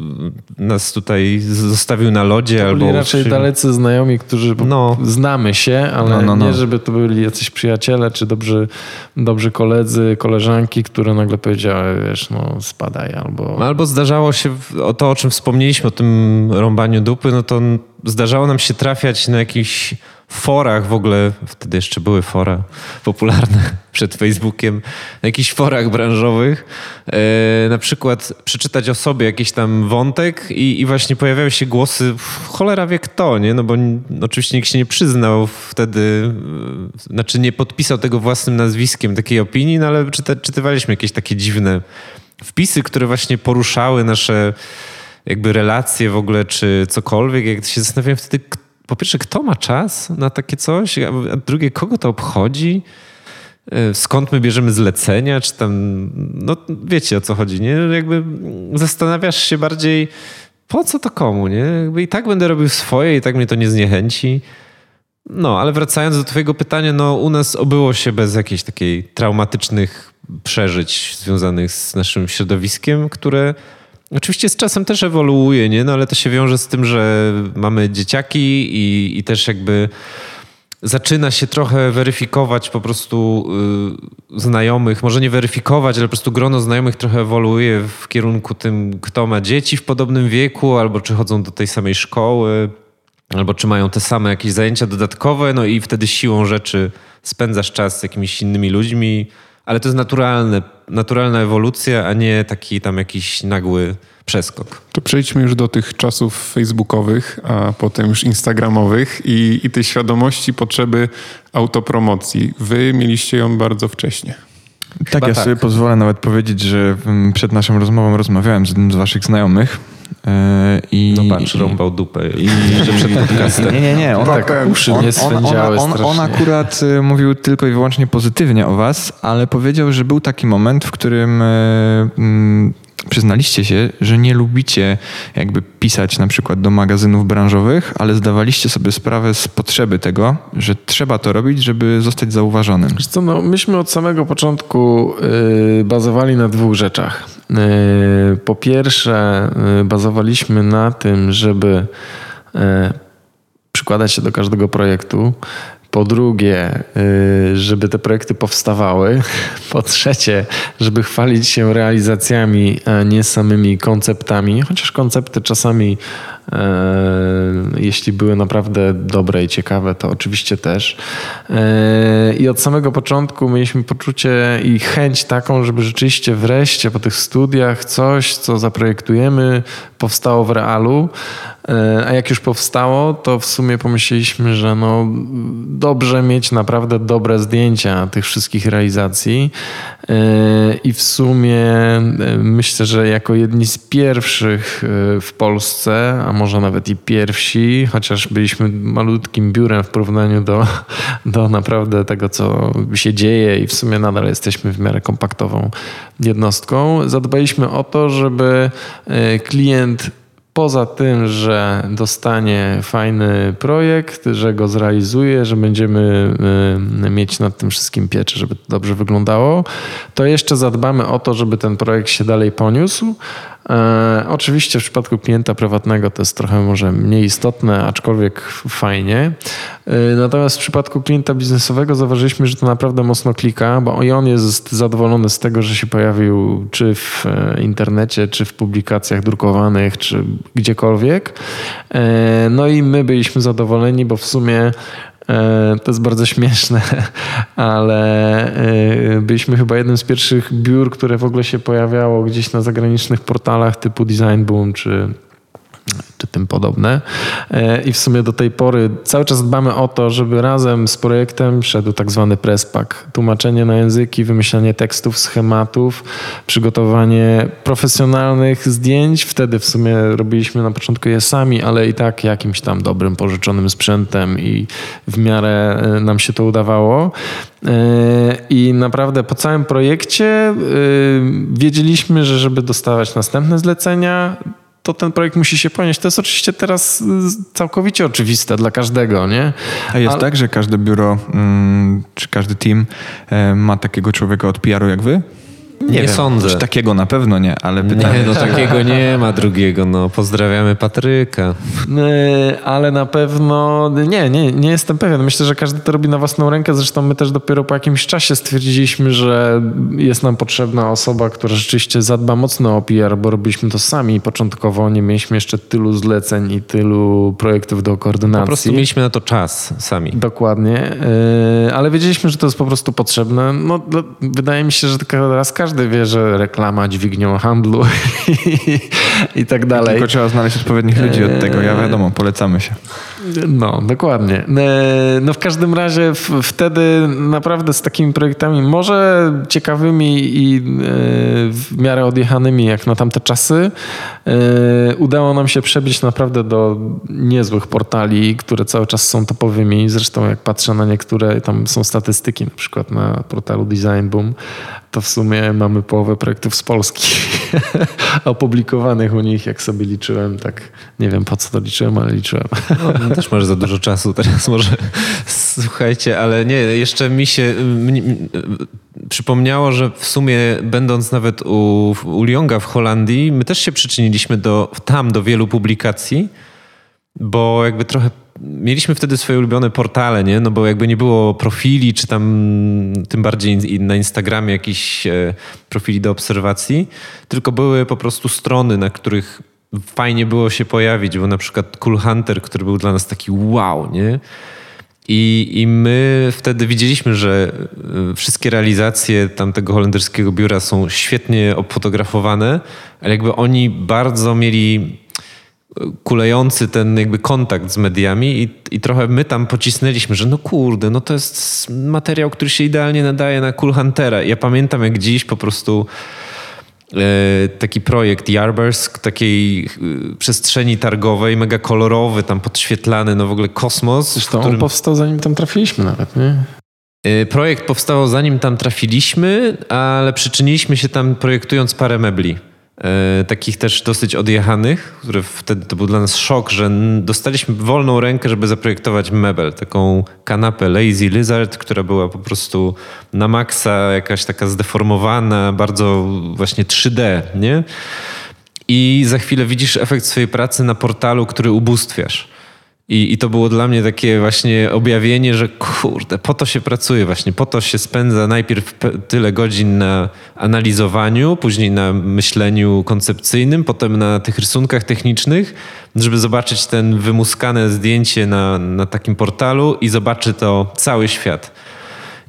nas tutaj zostawił na lodzie. To albo byli raczej dalecy znajomi, którzy no. znamy się, ale no, no, no. nie żeby to byli jacyś przyjaciele czy dobrzy, dobrzy koledzy, koleżanki, które nagle powiedziały, wiesz, no spadaj albo... Albo zdarzało się o to, o czym wspomniałem, mieliśmy o tym rąbaniu dupy, no to zdarzało nam się trafiać na jakichś forach w ogóle, wtedy jeszcze były fora popularne przed Facebookiem, na jakichś forach branżowych, e, na przykład przeczytać o sobie jakiś tam wątek i, i właśnie pojawiały się głosy, cholera wie kto, nie? No bo oczywiście nikt się nie przyznał wtedy, znaczy nie podpisał tego własnym nazwiskiem, takiej opinii, no ale czyta, czytywaliśmy jakieś takie dziwne wpisy, które właśnie poruszały nasze jakby relacje w ogóle, czy cokolwiek. Jak się zastanawiałem wtedy, po pierwsze, kto ma czas na takie coś, a drugie, kogo to obchodzi, skąd my bierzemy zlecenia, czy tam, no wiecie o co chodzi, nie? Jakby zastanawiasz się bardziej, po co to komu, nie? Jakby i tak będę robił swoje i tak mnie to nie zniechęci. No, ale wracając do twojego pytania, no u nas obyło się bez jakichś takiej traumatycznych przeżyć związanych z naszym środowiskiem, które... Oczywiście z czasem też ewoluuje, nie? No ale to się wiąże z tym, że mamy dzieciaki i, i też jakby zaczyna się trochę weryfikować po prostu y, znajomych. Może nie weryfikować, ale po prostu grono znajomych trochę ewoluuje w kierunku tym, kto ma dzieci w podobnym wieku, albo czy chodzą do tej samej szkoły, albo czy mają te same jakieś zajęcia dodatkowe. No i wtedy siłą rzeczy spędzasz czas z jakimiś innymi ludźmi. Ale to jest naturalne, naturalna ewolucja, a nie taki tam jakiś nagły przeskok. To przejdźmy już do tych czasów facebookowych, a potem już instagramowych i, i tej świadomości potrzeby autopromocji. Wy mieliście ją bardzo wcześnie. Chyba tak, ja tak. sobie pozwolę nawet powiedzieć, że przed naszą rozmową rozmawiałem z jednym z waszych znajomych. I, no patrz, rąbał dupę i, jeszcze przed podcastem. Nie, nie, nie. On, tak, uszy on, on, on, on, on akurat mówił tylko i wyłącznie pozytywnie o was, ale powiedział, że był taki moment, w którym mm, przyznaliście się, że nie lubicie jakby pisać na przykład do magazynów branżowych, ale zdawaliście sobie sprawę z potrzeby tego, że trzeba to robić, żeby zostać zauważonym. Wiesz co, no, myśmy od samego początku yy, bazowali na dwóch rzeczach. Yy, po pierwsze yy, bazowaliśmy na tym, żeby yy, przykładać się do każdego projektu. Po drugie, żeby te projekty powstawały. Po trzecie, żeby chwalić się realizacjami, a nie samymi konceptami. Chociaż koncepty czasami, jeśli były naprawdę dobre i ciekawe, to oczywiście też. I od samego początku mieliśmy poczucie i chęć taką, żeby rzeczywiście wreszcie po tych studiach coś, co zaprojektujemy, powstało w realu. A jak już powstało, to w sumie pomyśleliśmy, że no dobrze mieć naprawdę dobre zdjęcia tych wszystkich realizacji i w sumie myślę, że jako jedni z pierwszych w Polsce, a może nawet i pierwsi, chociaż byliśmy malutkim biurem w porównaniu do, do naprawdę tego, co się dzieje i w sumie nadal jesteśmy w miarę kompaktową jednostką, zadbaliśmy o to, żeby klient poza tym, że dostanie fajny projekt, że go zrealizuje, że będziemy mieć nad tym wszystkim pieczę, żeby to dobrze wyglądało, to jeszcze zadbamy o to, żeby ten projekt się dalej poniósł, E, oczywiście w przypadku klienta prywatnego to jest trochę może mniej istotne, aczkolwiek fajnie. E, natomiast w przypadku klienta biznesowego zauważyliśmy, że to naprawdę mocno klika, bo i on jest zadowolony z tego, że się pojawił czy w internecie, czy w publikacjach drukowanych, czy gdziekolwiek. E, no i my byliśmy zadowoleni, bo w sumie to jest bardzo śmieszne, ale byliśmy chyba jednym z pierwszych biur, które w ogóle się pojawiało gdzieś na zagranicznych portalach typu Design Boom czy, czy tym podobne. I w sumie do tej pory cały czas dbamy o to, żeby razem z projektem szedł tak zwany press pack. Tłumaczenie na języki, wymyślanie tekstów, schematów, przygotowanie profesjonalnych zdjęć. Wtedy w sumie robiliśmy na początku je sami, ale i tak jakimś tam dobrym, pożyczonym sprzętem i w miarę nam się to udawało. I naprawdę po całym projekcie wiedzieliśmy, że żeby dostawać następne zlecenia, to ten projekt musi się ponieść. To jest oczywiście teraz całkowicie oczywiste dla każdego, nie? A jest Ale... tak, że każde biuro czy każdy team ma takiego człowieka od P R u jak wy? Nie, nie sądzę. Czy takiego na pewno nie, ale pytanie... Nie, no takiego nie ma drugiego, no pozdrawiamy Patryka. Ale na pewno... Nie, nie, nie jestem pewien. Myślę, że każdy to robi na własną rękę, zresztą my też dopiero po jakimś czasie stwierdziliśmy, że jest nam potrzebna osoba, która rzeczywiście zadba mocno o P R, bo robiliśmy to sami początkowo, nie mieliśmy jeszcze tylu zleceń i tylu projektów do koordynacji. Po prostu mieliśmy na to czas sami. Dokładnie, ale wiedzieliśmy, że to jest po prostu potrzebne. No, wydaje mi się, że teraz każdy Każdy wie, że reklama dźwignią handlu i, i tak dalej. Tylko trzeba znaleźć odpowiednich ludzi od tego. Ja wiadomo, polecamy się. No, dokładnie. No w każdym razie w, wtedy naprawdę z takimi projektami może ciekawymi i w miarę odjechanymi jak na tamte czasy udało nam się przebić naprawdę do niezłych portali, które cały czas są topowymi. Zresztą jak patrzę na niektóre, tam są statystyki na przykład na portalu Design Boom, to w sumie mamy połowę projektów z Polski opublikowanych u nich, jak sobie liczyłem, tak nie wiem po co to liczyłem, ale liczyłem. No, no też masz za dużo czasu teraz może, słuchajcie, ale nie, jeszcze mi się przypomniało, że w sumie będąc nawet u, u Lianga w Holandii, my też się przyczyniliśmy do, tam do wielu publikacji, bo jakby trochę mieliśmy wtedy swoje ulubione portale, nie? No bo jakby nie było profili, czy tam tym bardziej na Instagramie jakichś profili do obserwacji, tylko były po prostu strony, na których fajnie było się pojawić, bo na przykład Cool Hunter, który był dla nas taki wow, nie? I, i my wtedy widzieliśmy, że wszystkie realizacje tamtego holenderskiego biura są świetnie obfotografowane, ale jakby oni bardzo mieli kulejący ten jakby kontakt z mediami i, i trochę my tam pocisnęliśmy, że no kurde, no to jest materiał, który się idealnie nadaje na Cool Huntera. Ja pamiętam jak dziś po prostu e, taki projekt Jarbersk, takiej e, przestrzeni targowej, mega kolorowy, tam podświetlany, no w ogóle kosmos. Zresztą w którym... on powstał zanim tam trafiliśmy nawet, nie? E, projekt powstał zanim tam trafiliśmy, ale przyczyniliśmy się tam projektując parę mebli. Takich też dosyć odjechanych, które wtedy to był dla nas szok, że dostaliśmy wolną rękę, żeby zaprojektować mebel, taką kanapę Lazy Lizard, która była po prostu na maksa jakaś taka zdeformowana, bardzo właśnie trzy D, nie? I za chwilę widzisz efekt swojej pracy na portalu, który ubóstwiasz. I, I to było dla mnie takie właśnie objawienie, że kurde, po to się pracuje właśnie, po to się spędza najpierw tyle godzin na analizowaniu, później na myśleniu koncepcyjnym, potem na tych rysunkach technicznych, żeby zobaczyć ten wymuskane zdjęcie na, na takim portalu i zobaczy to cały świat.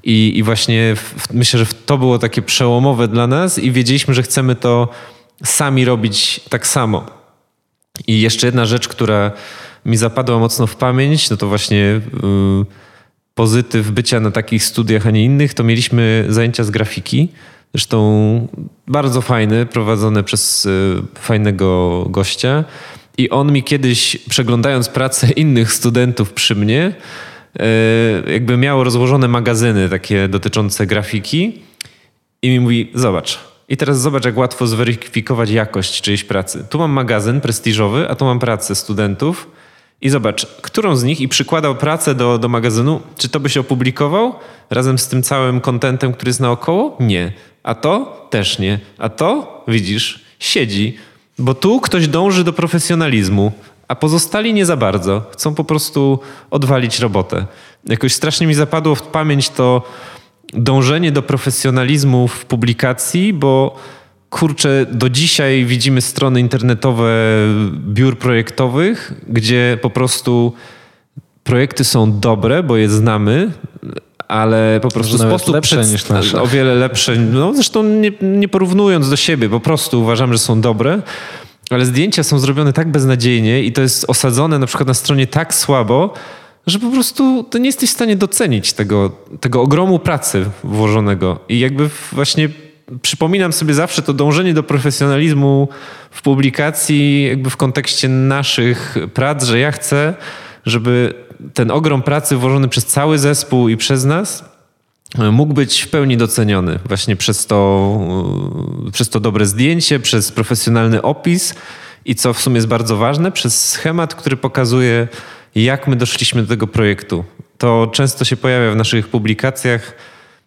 I, i właśnie w, myślę, że to było takie przełomowe dla nas i wiedzieliśmy, że chcemy to sami robić tak samo. I jeszcze jedna rzecz, która mi zapadła mocno w pamięć, no to właśnie yy, pozytyw bycia na takich studiach, a nie innych, to mieliśmy zajęcia z grafiki. Zresztą bardzo fajne, prowadzone przez yy, fajnego gościa. I on mi kiedyś, przeglądając pracę innych studentów przy mnie, yy, jakby miał rozłożone magazyny takie dotyczące grafiki i mi mówi, zobacz. I teraz zobacz, jak łatwo zweryfikować jakość czyjejś pracy. Tu mam magazyn prestiżowy, a tu mam pracę studentów. I zobacz, którą z nich i przykładał pracę do, do magazynu. Czy to by się opublikował razem z tym całym kontentem, który jest naokoło? Nie. A to? Też nie. A to? Widzisz, siedzi. Bo tu ktoś dąży do profesjonalizmu, a pozostali nie za bardzo. Chcą po prostu odwalić robotę. Jakoś strasznie mi zapadło w pamięć to dążenie do profesjonalizmu w publikacji, bo kurczę, do dzisiaj widzimy strony internetowe biur projektowych, gdzie po prostu projekty są dobre, bo je znamy, ale po prostu no sposób przedstawienia o wiele lepsze. No zresztą nie, nie porównując do siebie, po prostu uważam, że są dobre, ale zdjęcia są zrobione tak beznadziejnie i to jest osadzone na przykład na stronie tak słabo, że po prostu ty nie jesteś w stanie docenić tego, tego ogromu pracy włożonego. I jakby właśnie przypominam sobie zawsze to dążenie do profesjonalizmu w publikacji jakby w kontekście naszych prac, że ja chcę, żeby ten ogrom pracy włożony przez cały zespół i przez nas mógł być w pełni doceniony właśnie przez to, przez to dobre zdjęcie, przez profesjonalny opis i co w sumie jest bardzo ważne, przez schemat, który pokazuje, jak my doszliśmy do tego projektu. To często się pojawia w naszych publikacjach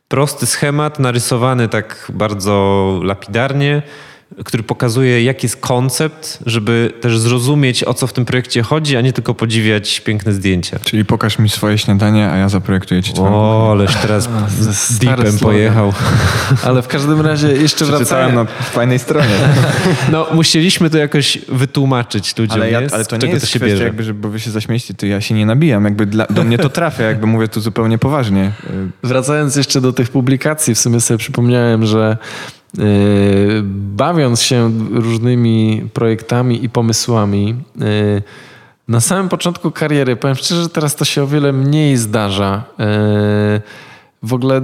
prosty schemat narysowany tak bardzo lapidarnie, który pokazuje, jaki jest koncept, żeby też zrozumieć, o co w tym projekcie chodzi, a nie tylko podziwiać piękne zdjęcia. Czyli pokaż mi swoje śniadanie, a ja zaprojektuję ci twoją. O, ależ teraz z deepem pojechał. Ale w każdym razie jeszcze wracałem na fajnej stronie. No, musieliśmy to jakoś wytłumaczyć ludziom. Ale, ja, ale to nie jest to kwestia, jakby, że, bo wy się zaśmieście, to ja się nie nabijam. Jakby dla, do mnie to trafia, jakby mówię tu zupełnie poważnie. Wracając jeszcze do tych publikacji, w sumie sobie przypomniałem, że bawiąc się różnymi projektami i pomysłami na samym początku kariery, powiem szczerze, że teraz to się o wiele mniej zdarza. W ogóle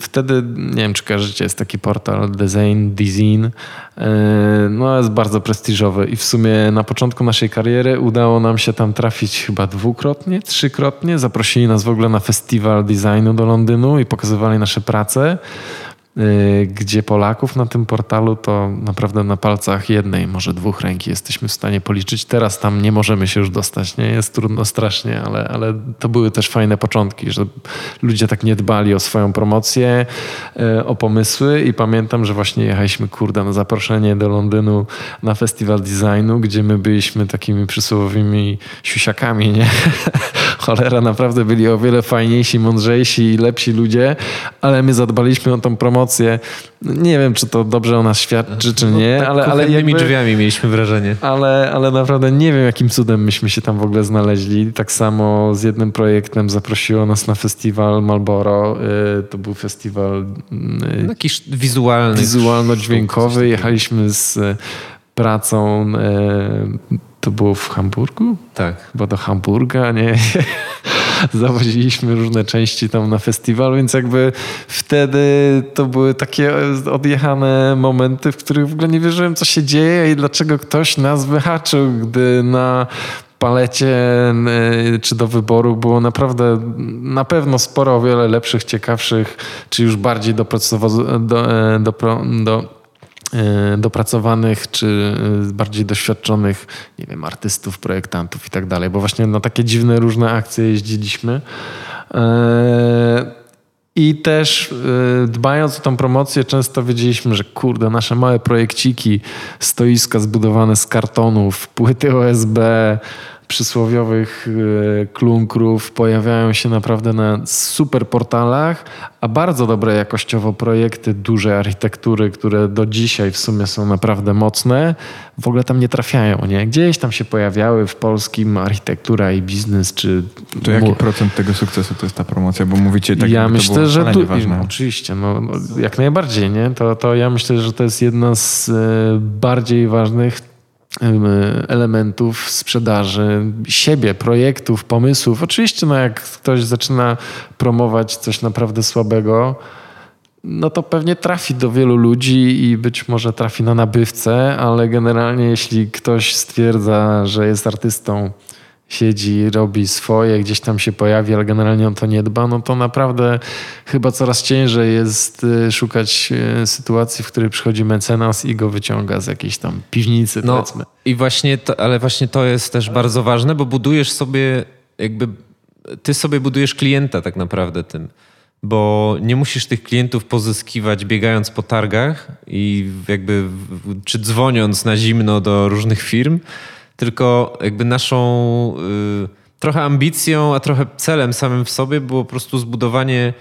wtedy, nie wiem czy kojarzycie, jest taki portal Design, Design, no jest bardzo prestiżowy i w sumie na początku naszej kariery udało nam się tam trafić chyba dwukrotnie, trzykrotnie. Zaprosili nas w ogóle na festiwal designu do Londynu i pokazywali nasze prace, gdzie Polaków na tym portalu to naprawdę na palcach jednej, może dwóch ręki jesteśmy w stanie policzyć. Teraz tam nie możemy się już dostać, nie? Jest trudno strasznie, ale, ale to były też fajne początki, że ludzie tak nie dbali o swoją promocję, o pomysły i pamiętam, że właśnie jechaliśmy, kurde, na zaproszenie do Londynu na festiwal designu, gdzie my byliśmy takimi przysłowiowymi siusiakami, nie? Cholera, naprawdę byli o wiele fajniejsi, mądrzejsi i lepsi ludzie, ale my zadbaliśmy o tą promocję. Nie wiem, czy to dobrze o nas świadczy, czy nie, no, tak ale... ale jakby, drzwiami mieliśmy wrażenie. Ale, ale naprawdę nie wiem, jakim cudem myśmy się tam w ogóle znaleźli. Tak samo z jednym projektem zaprosiło nas na festiwal Marlboro. To był festiwal... Jakiś wizualny. Wizualno-dźwiękowy. Jechaliśmy z pracą... To było w Hamburgu? Tak. Bo do Hamburga, nie... Zawoziliśmy różne części tam na festiwal, więc jakby wtedy to były takie odjechane momenty, w których w ogóle nie wierzyłem, co się dzieje i dlaczego ktoś nas wyhaczył, gdy na palecie czy do wyboru było naprawdę na pewno sporo o wiele lepszych, ciekawszych, czy już bardziej dopracowanych do, do, do dopracowanych, czy bardziej doświadczonych, nie wiem, artystów, projektantów i tak dalej, bo właśnie na takie dziwne, różne akcje jeździliśmy. I też dbając o tą promocję, często wiedzieliśmy, że kurde, nasze małe projekciki, stoiska zbudowane z kartonów, płyty O S B, przysłowiowych klunkrów pojawiają się naprawdę na super portalach, a bardzo dobre jakościowo projekty dużej architektury, które do dzisiaj w sumie są naprawdę mocne, w ogóle tam nie trafiają, nie? Gdzieś tam się pojawiały w polskim architektura i biznes, czy... To jaki procent tego sukcesu to jest ta promocja? Bo mówicie tak, ja myślę, to było że tu... ważne. Oczywiście, no, jak najbardziej, nie? To, to ja myślę, że to jest jedna z bardziej ważnych elementów sprzedaży, siebie, projektów, pomysłów. Oczywiście, no jak ktoś zaczyna promować coś naprawdę słabego, no to pewnie trafi do wielu ludzi i być może trafi na nabywcę, ale generalnie jeśli ktoś stwierdza, że jest artystą, siedzi, robi swoje, gdzieś tam się pojawi, ale generalnie on to nie dba, no to naprawdę chyba coraz ciężej jest szukać sytuacji, w której przychodzi mecenas i go wyciąga z jakiejś tam piwnicy, no, powiedzmy. I właśnie to, ale właśnie to jest też bardzo ważne, bo budujesz sobie jakby, ty sobie budujesz klienta tak naprawdę tym. bo nie musisz tych klientów pozyskiwać biegając po targach i jakby czy dzwoniąc na zimno do różnych firm, tylko jakby naszą y, trochę ambicją, a trochę celem samym w sobie było po prostu zbudowanie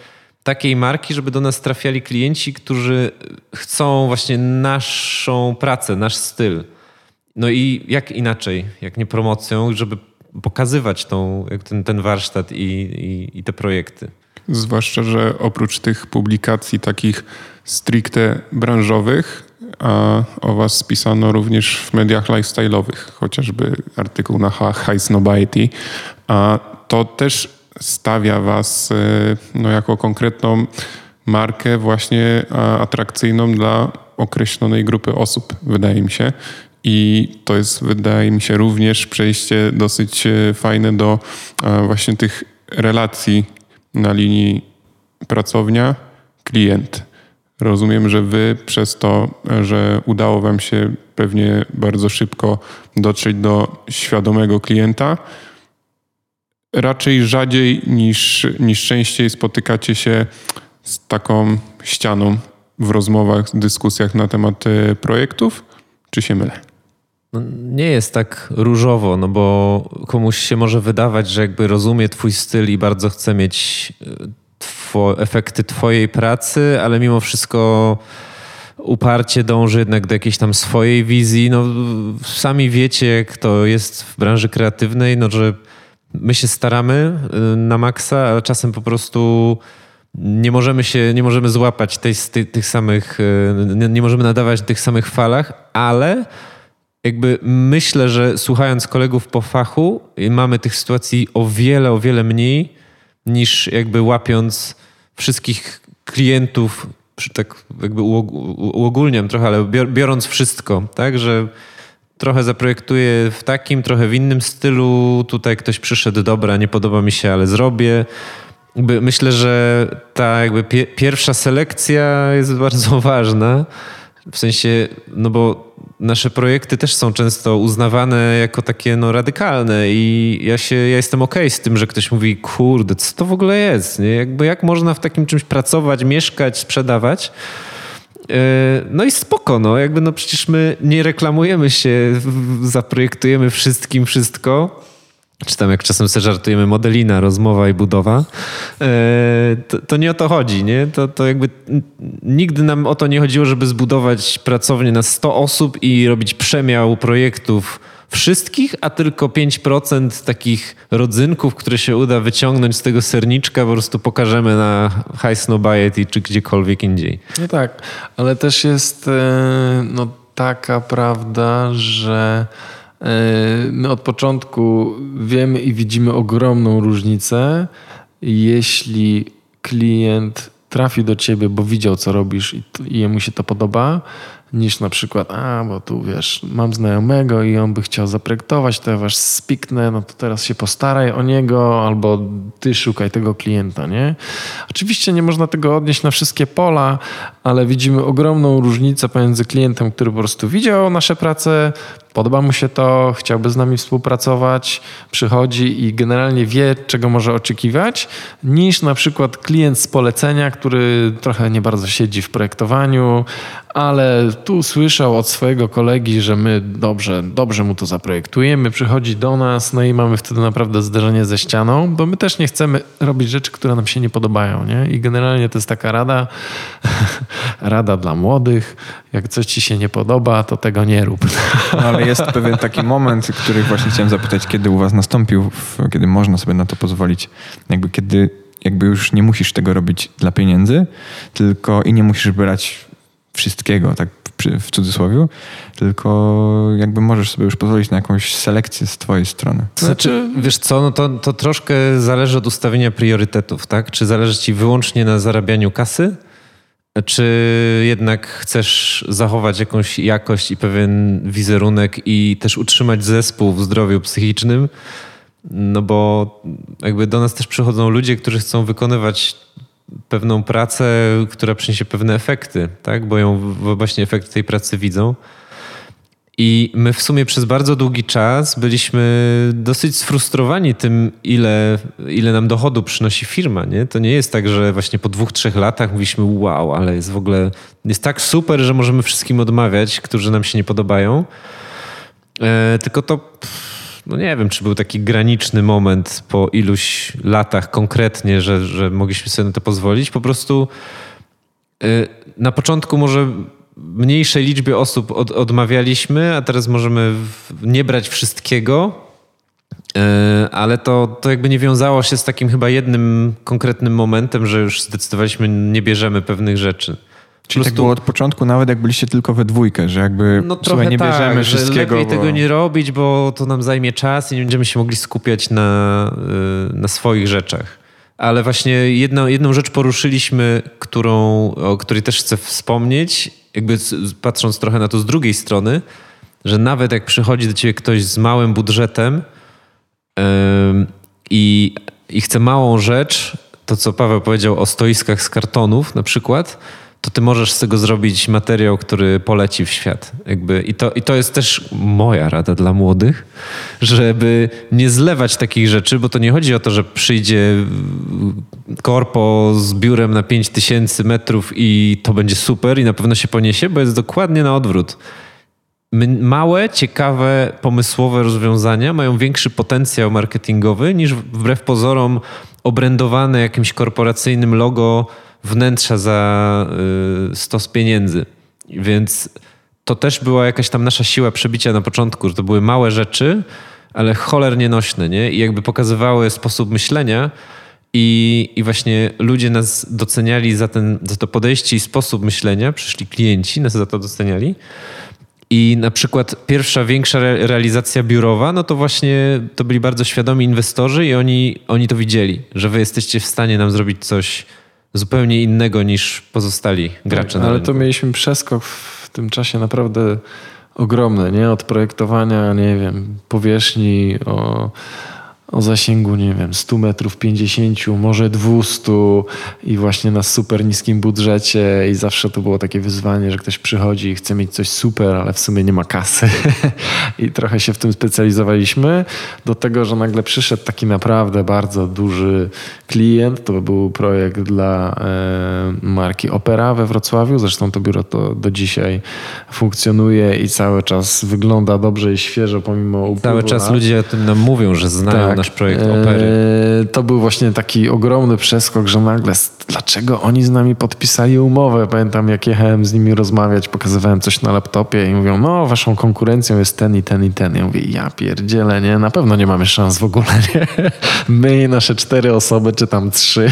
takiej marki, żeby do nas trafiali klienci, którzy chcą właśnie naszą pracę, nasz styl. No i jak inaczej, jak nie promocją, żeby pokazywać tą, ten, ten warsztat i, i, i te projekty. Zwłaszcza, że oprócz tych publikacji takich stricte branżowych, a o was pisano również w mediach lifestyle'owych, chociażby artykuł na Highsnobiety, a to też stawia was no, jako konkretną markę właśnie atrakcyjną dla określonej grupy osób, wydaje mi się. I to jest, wydaje mi się, również przejście dosyć fajne do właśnie tych relacji na linii pracownia-klient. Rozumiem, że wy przez to, że udało wam się pewnie bardzo szybko dotrzeć do świadomego klienta, raczej rzadziej niż, niż częściej spotykacie się z taką ścianą w rozmowach, dyskusjach na temat projektów, czy się mylę? No, nie jest tak różowo, no bo komuś się może wydawać, że jakby rozumie twój styl i bardzo chce mieć two, efekty twojej pracy, ale mimo wszystko uparcie dąży jednak do jakiejś tam swojej wizji. No, sami wiecie, jak to jest w branży kreatywnej, no że my się staramy na maksa, ale czasem po prostu nie możemy się, nie możemy złapać tej, ty, tych samych, nie, nie możemy nadawać tych samych falach, ale jakby myślę, że słuchając kolegów po fachu mamy tych sytuacji o wiele, o wiele mniej niż jakby łapiąc wszystkich klientów, tak jakby uogólniam trochę, ale biorąc wszystko, tak, że trochę zaprojektuję w takim, trochę w innym stylu, tutaj ktoś przyszedł, dobra, nie podoba mi się, ale zrobię. Myślę, że ta jakby pie- pierwsza selekcja jest bardzo ważna, w sensie, no bo nasze projekty też są często uznawane jako takie no, radykalne i ja się, ja jestem okej z tym, że ktoś mówi, kurde, co to w ogóle jest, nie? Jakby jak można w takim czymś pracować, mieszkać, sprzedawać? No i spoko, no jakby no przecież my nie reklamujemy się, zaprojektujemy wszystkim wszystko, czy tam jak czasem sobie żartujemy, modelina, rozmowa i budowa, to, to nie o to chodzi, nie? To, to jakby nigdy nam o to nie chodziło, żeby zbudować pracownię na sto osób i robić przemiał projektów wszystkich, a tylko pięć procent takich rodzynków, które się uda wyciągnąć z tego serniczka, po prostu pokażemy na Highsnobiety czy gdziekolwiek indziej. No tak, ale też jest no, taka prawda, że my od początku wiemy i widzimy ogromną różnicę, jeśli klient trafi do ciebie, bo widział, co robisz i, i jemu się to podoba, niż na przykład, a bo tu wiesz, mam znajomego i on by chciał zaprojektować, to ja was spiknę, no to teraz się postaraj o niego, albo ty szukaj tego klienta, nie? Oczywiście nie można tego odnieść na wszystkie pola, ale widzimy ogromną różnicę pomiędzy klientem, który po prostu widział nasze prace, podoba mu się to, chciałby z nami współpracować, przychodzi i generalnie wie, czego może oczekiwać, niż na przykład klient z polecenia, który trochę nie bardzo siedzi w projektowaniu, ale tu słyszał od swojego kolegi, że my dobrze, dobrze mu to zaprojektujemy, przychodzi do nas, no i mamy wtedy naprawdę zderzenie ze ścianą, bo my też nie chcemy robić rzeczy, które nam się nie podobają, nie? I generalnie to jest taka rada, rada dla młodych, jak coś ci się nie podoba, to tego nie rób. Ale jest pewien taki moment, który właśnie chciałem zapytać, kiedy u was nastąpił, kiedy można sobie na to pozwolić, jakby kiedy jakby już nie musisz tego robić dla pieniędzy, tylko i nie musisz brać wszystkiego, tak w cudzysłowie, tylko jakby możesz sobie już pozwolić na jakąś selekcję z twojej strony. Znaczy, wiesz co, no to, to troszkę zależy od ustawienia priorytetów, tak? Czy zależy ci wyłącznie na zarabianiu kasy? Czy jednak chcesz zachować jakąś jakość i pewien wizerunek i też utrzymać zespół w zdrowiu psychicznym? No bo jakby do nas też przychodzą ludzie, którzy chcą wykonywać pewną pracę, która przyniesie pewne efekty, tak? Bo ją właśnie efekty tej pracy widzą. I my w sumie przez bardzo długi czas byliśmy dosyć sfrustrowani tym, ile, ile nam dochodu przynosi firma, nie? To nie jest tak, że właśnie po dwóch, trzech latach mówiliśmy wow, ale jest w ogóle, jest tak super, że możemy wszystkim odmawiać, którzy nam się nie podobają. E, tylko to, pff, no nie wiem, czy był taki graniczny moment po iluś latach konkretnie, że, że mogliśmy sobie na to pozwolić. Po prostu e, na początku może mniejszej liczbie osób od, odmawialiśmy, a teraz możemy w, nie brać wszystkiego, yy, ale to, to jakby nie wiązało się z takim chyba jednym konkretnym momentem, że już zdecydowaliśmy, nie bierzemy pewnych rzeczy. Czyli tak było od początku, nawet jak byliście tylko we dwójkę, że jakby no słuchaj, nie bierzemy tak, wszystkiego. Lepiej bo... tego nie robić, bo to nam zajmie czas i nie będziemy się mogli skupiać na, yy, na swoich rzeczach. Ale właśnie jedną, jedną rzecz poruszyliśmy, którą, o której też chcę wspomnieć, jakby patrząc trochę na to z drugiej strony, że nawet jak przychodzi do ciebie ktoś z małym budżetem yy, i, i chce małą rzecz, to co Paweł powiedział o stoiskach z kartonów na przykład, to ty możesz z tego zrobić materiał, który poleci w świat. Jakby, i, to, I to jest też moja rada dla młodych, żeby nie zlewać takich rzeczy, bo to nie chodzi o to, że przyjdzie korpo z biurem na pięć tysięcy metrów i to będzie super i na pewno się poniesie, bo jest dokładnie na odwrót. Małe, ciekawe, pomysłowe rozwiązania mają większy potencjał marketingowy niż wbrew pozorom obrędowane jakimś korporacyjnym logo wnętrza za y, stos pieniędzy. Więc to też była jakaś tam nasza siła przebicia na początku, że to były małe rzeczy, ale cholernie nośne, nie? I jakby pokazywały sposób myślenia i, i właśnie ludzie nas doceniali za, ten, za to podejście i sposób myślenia, przyszli klienci, nas za to doceniali. I na przykład pierwsza większa re- realizacja biurowa, no to właśnie to byli bardzo świadomi inwestorzy i oni, oni to widzieli, że wy jesteście w stanie nam zrobić coś zupełnie innego niż pozostali gracze. Tak, ale to mieliśmy przeskok w tym czasie naprawdę ogromny, nie? Od projektowania, nie wiem, powierzchni o, o zasięgu, nie wiem, stu metrów, pięćdziesięciu, może dwustu i właśnie na super niskim budżecie i zawsze to było takie wyzwanie, że ktoś przychodzi i chce mieć coś super, ale w sumie nie ma kasy i trochę się w tym specjalizowaliśmy do tego, że nagle przyszedł taki naprawdę bardzo duży klient, to był projekt dla e, marki Opera we Wrocławiu, zresztą to biuro to do dzisiaj funkcjonuje i cały czas wygląda dobrze i świeżo pomimo upływu Cały czas lat. Ludzie o tym nam mówią, że znają tak, nasz projekt Opery. E, to był właśnie taki ogromny przeskok, że nagle dlaczego oni z nami podpisali umowę? Pamiętam jak jechałem z nimi rozmawiać, pokazywałem coś na laptopie i mówią, no waszą konkurencją jest ten i ten i ten. Ja mówię, ja pierdzielę, nie? Na pewno nie mamy szans w ogóle, nie? My i nasze cztery osoby czy tam trzy.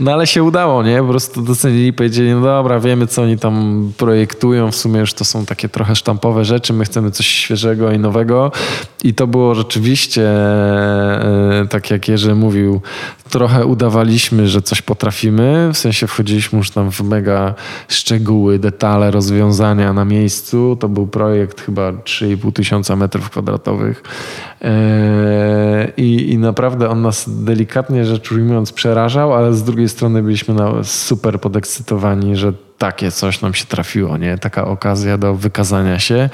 No ale się udało, nie? Po prostu docenili, powiedzieli, no dobra, wiemy co oni tam projektują, w sumie już to są takie trochę sztampowe rzeczy, my chcemy coś świeżego i nowego i to było rzeczywiście, tak jak Jerzy mówił, trochę udawaliśmy, że coś potrafimy, w sensie wchodziliśmy już tam w mega szczegóły, detale, rozwiązania na miejscu, to był projekt chyba trzy i pół tysiąca metrów kwadratowych i, i naprawdę on nas delikatnie rzecz ujmując przerażał, ale z drugiej strony byliśmy super podekscytowani, że takie coś nam się trafiło, nie? Taka okazja do wykazania się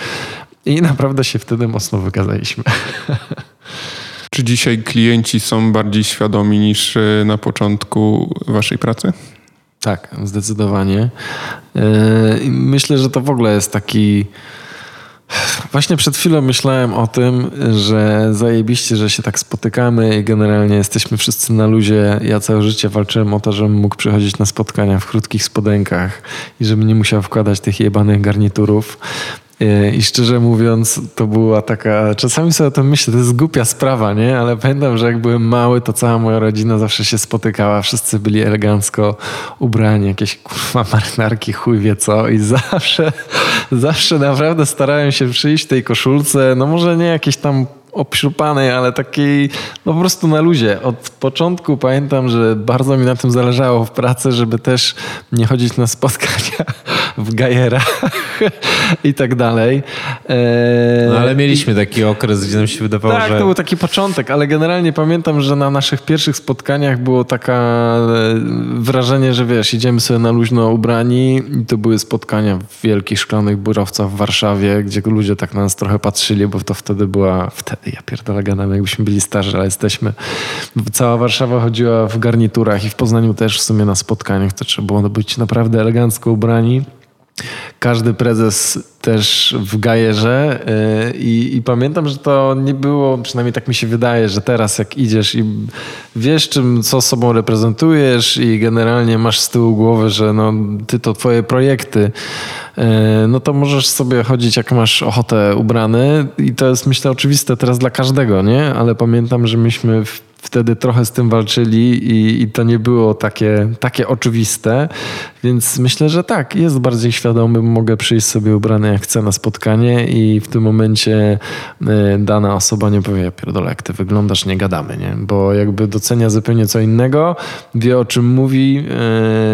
i naprawdę się wtedy mocno wykazaliśmy. Czy dzisiaj klienci są bardziej świadomi niż na początku waszej pracy? Tak, zdecydowanie. Myślę, że to w ogóle jest taki... Właśnie przed chwilą myślałem o tym, że zajebiście, że się tak spotykamy i generalnie jesteśmy wszyscy na luzie. Ja całe życie walczyłem o to, żebym mógł przychodzić na spotkania w krótkich spodenkach i żebym nie musiał wkładać tych jebanych garniturów. I szczerze mówiąc, to była taka... Czasami sobie o tym myślę, to jest głupia sprawa, nie? Ale pamiętam, że jak byłem mały, to cała moja rodzina zawsze się spotykała. Wszyscy byli elegancko ubrani. Jakieś, kurwa, marynarki, chuj wie co. I zawsze, zawsze naprawdę starałem się przyjść w tej koszulce. No może nie jakieś tam obszurpanej, ale takiej no po prostu na luzie. Od początku pamiętam, że bardzo mi na tym zależało w pracy, żeby też nie chodzić na spotkania w gajerach i tak dalej. E... No ale mieliśmy taki okres, gdzie nam się wydawało, tak, że... Tak, to był taki początek, ale generalnie pamiętam, że na naszych pierwszych spotkaniach było takie wrażenie, że wiesz, idziemy sobie na luźno ubrani i to były spotkania w wielkich szklanych biurowcach w Warszawie, gdzie ludzie tak na nas trochę patrzyli, bo to wtedy była... Wtedy, ja pierdolę, gadam, jakbyśmy byli starzy, ale jesteśmy... Cała Warszawa chodziła w garniturach i w Poznaniu też w sumie na spotkaniach, to trzeba było być naprawdę elegancko ubrani. Każdy prezes też w gajerze i, i pamiętam, że to nie było, przynajmniej tak mi się wydaje, że teraz jak idziesz i wiesz, czym, co sobą reprezentujesz i generalnie masz z tyłu głowy, że no, ty to twoje projekty, no to możesz sobie chodzić jak masz ochotę ubrany i to jest myślę oczywiste teraz dla każdego, nie? Ale pamiętam, że myśmy w wtedy trochę z tym walczyli i, i to nie było takie, takie oczywiste, więc myślę, że tak, jest bardziej świadomy, mogę przyjść sobie ubrany jak chcę na spotkanie i w tym momencie y, dana osoba nie powie, pierdolę, jak ty wyglądasz, nie gadamy, nie? Bo jakby docenia zupełnie co innego, wie o czym mówi,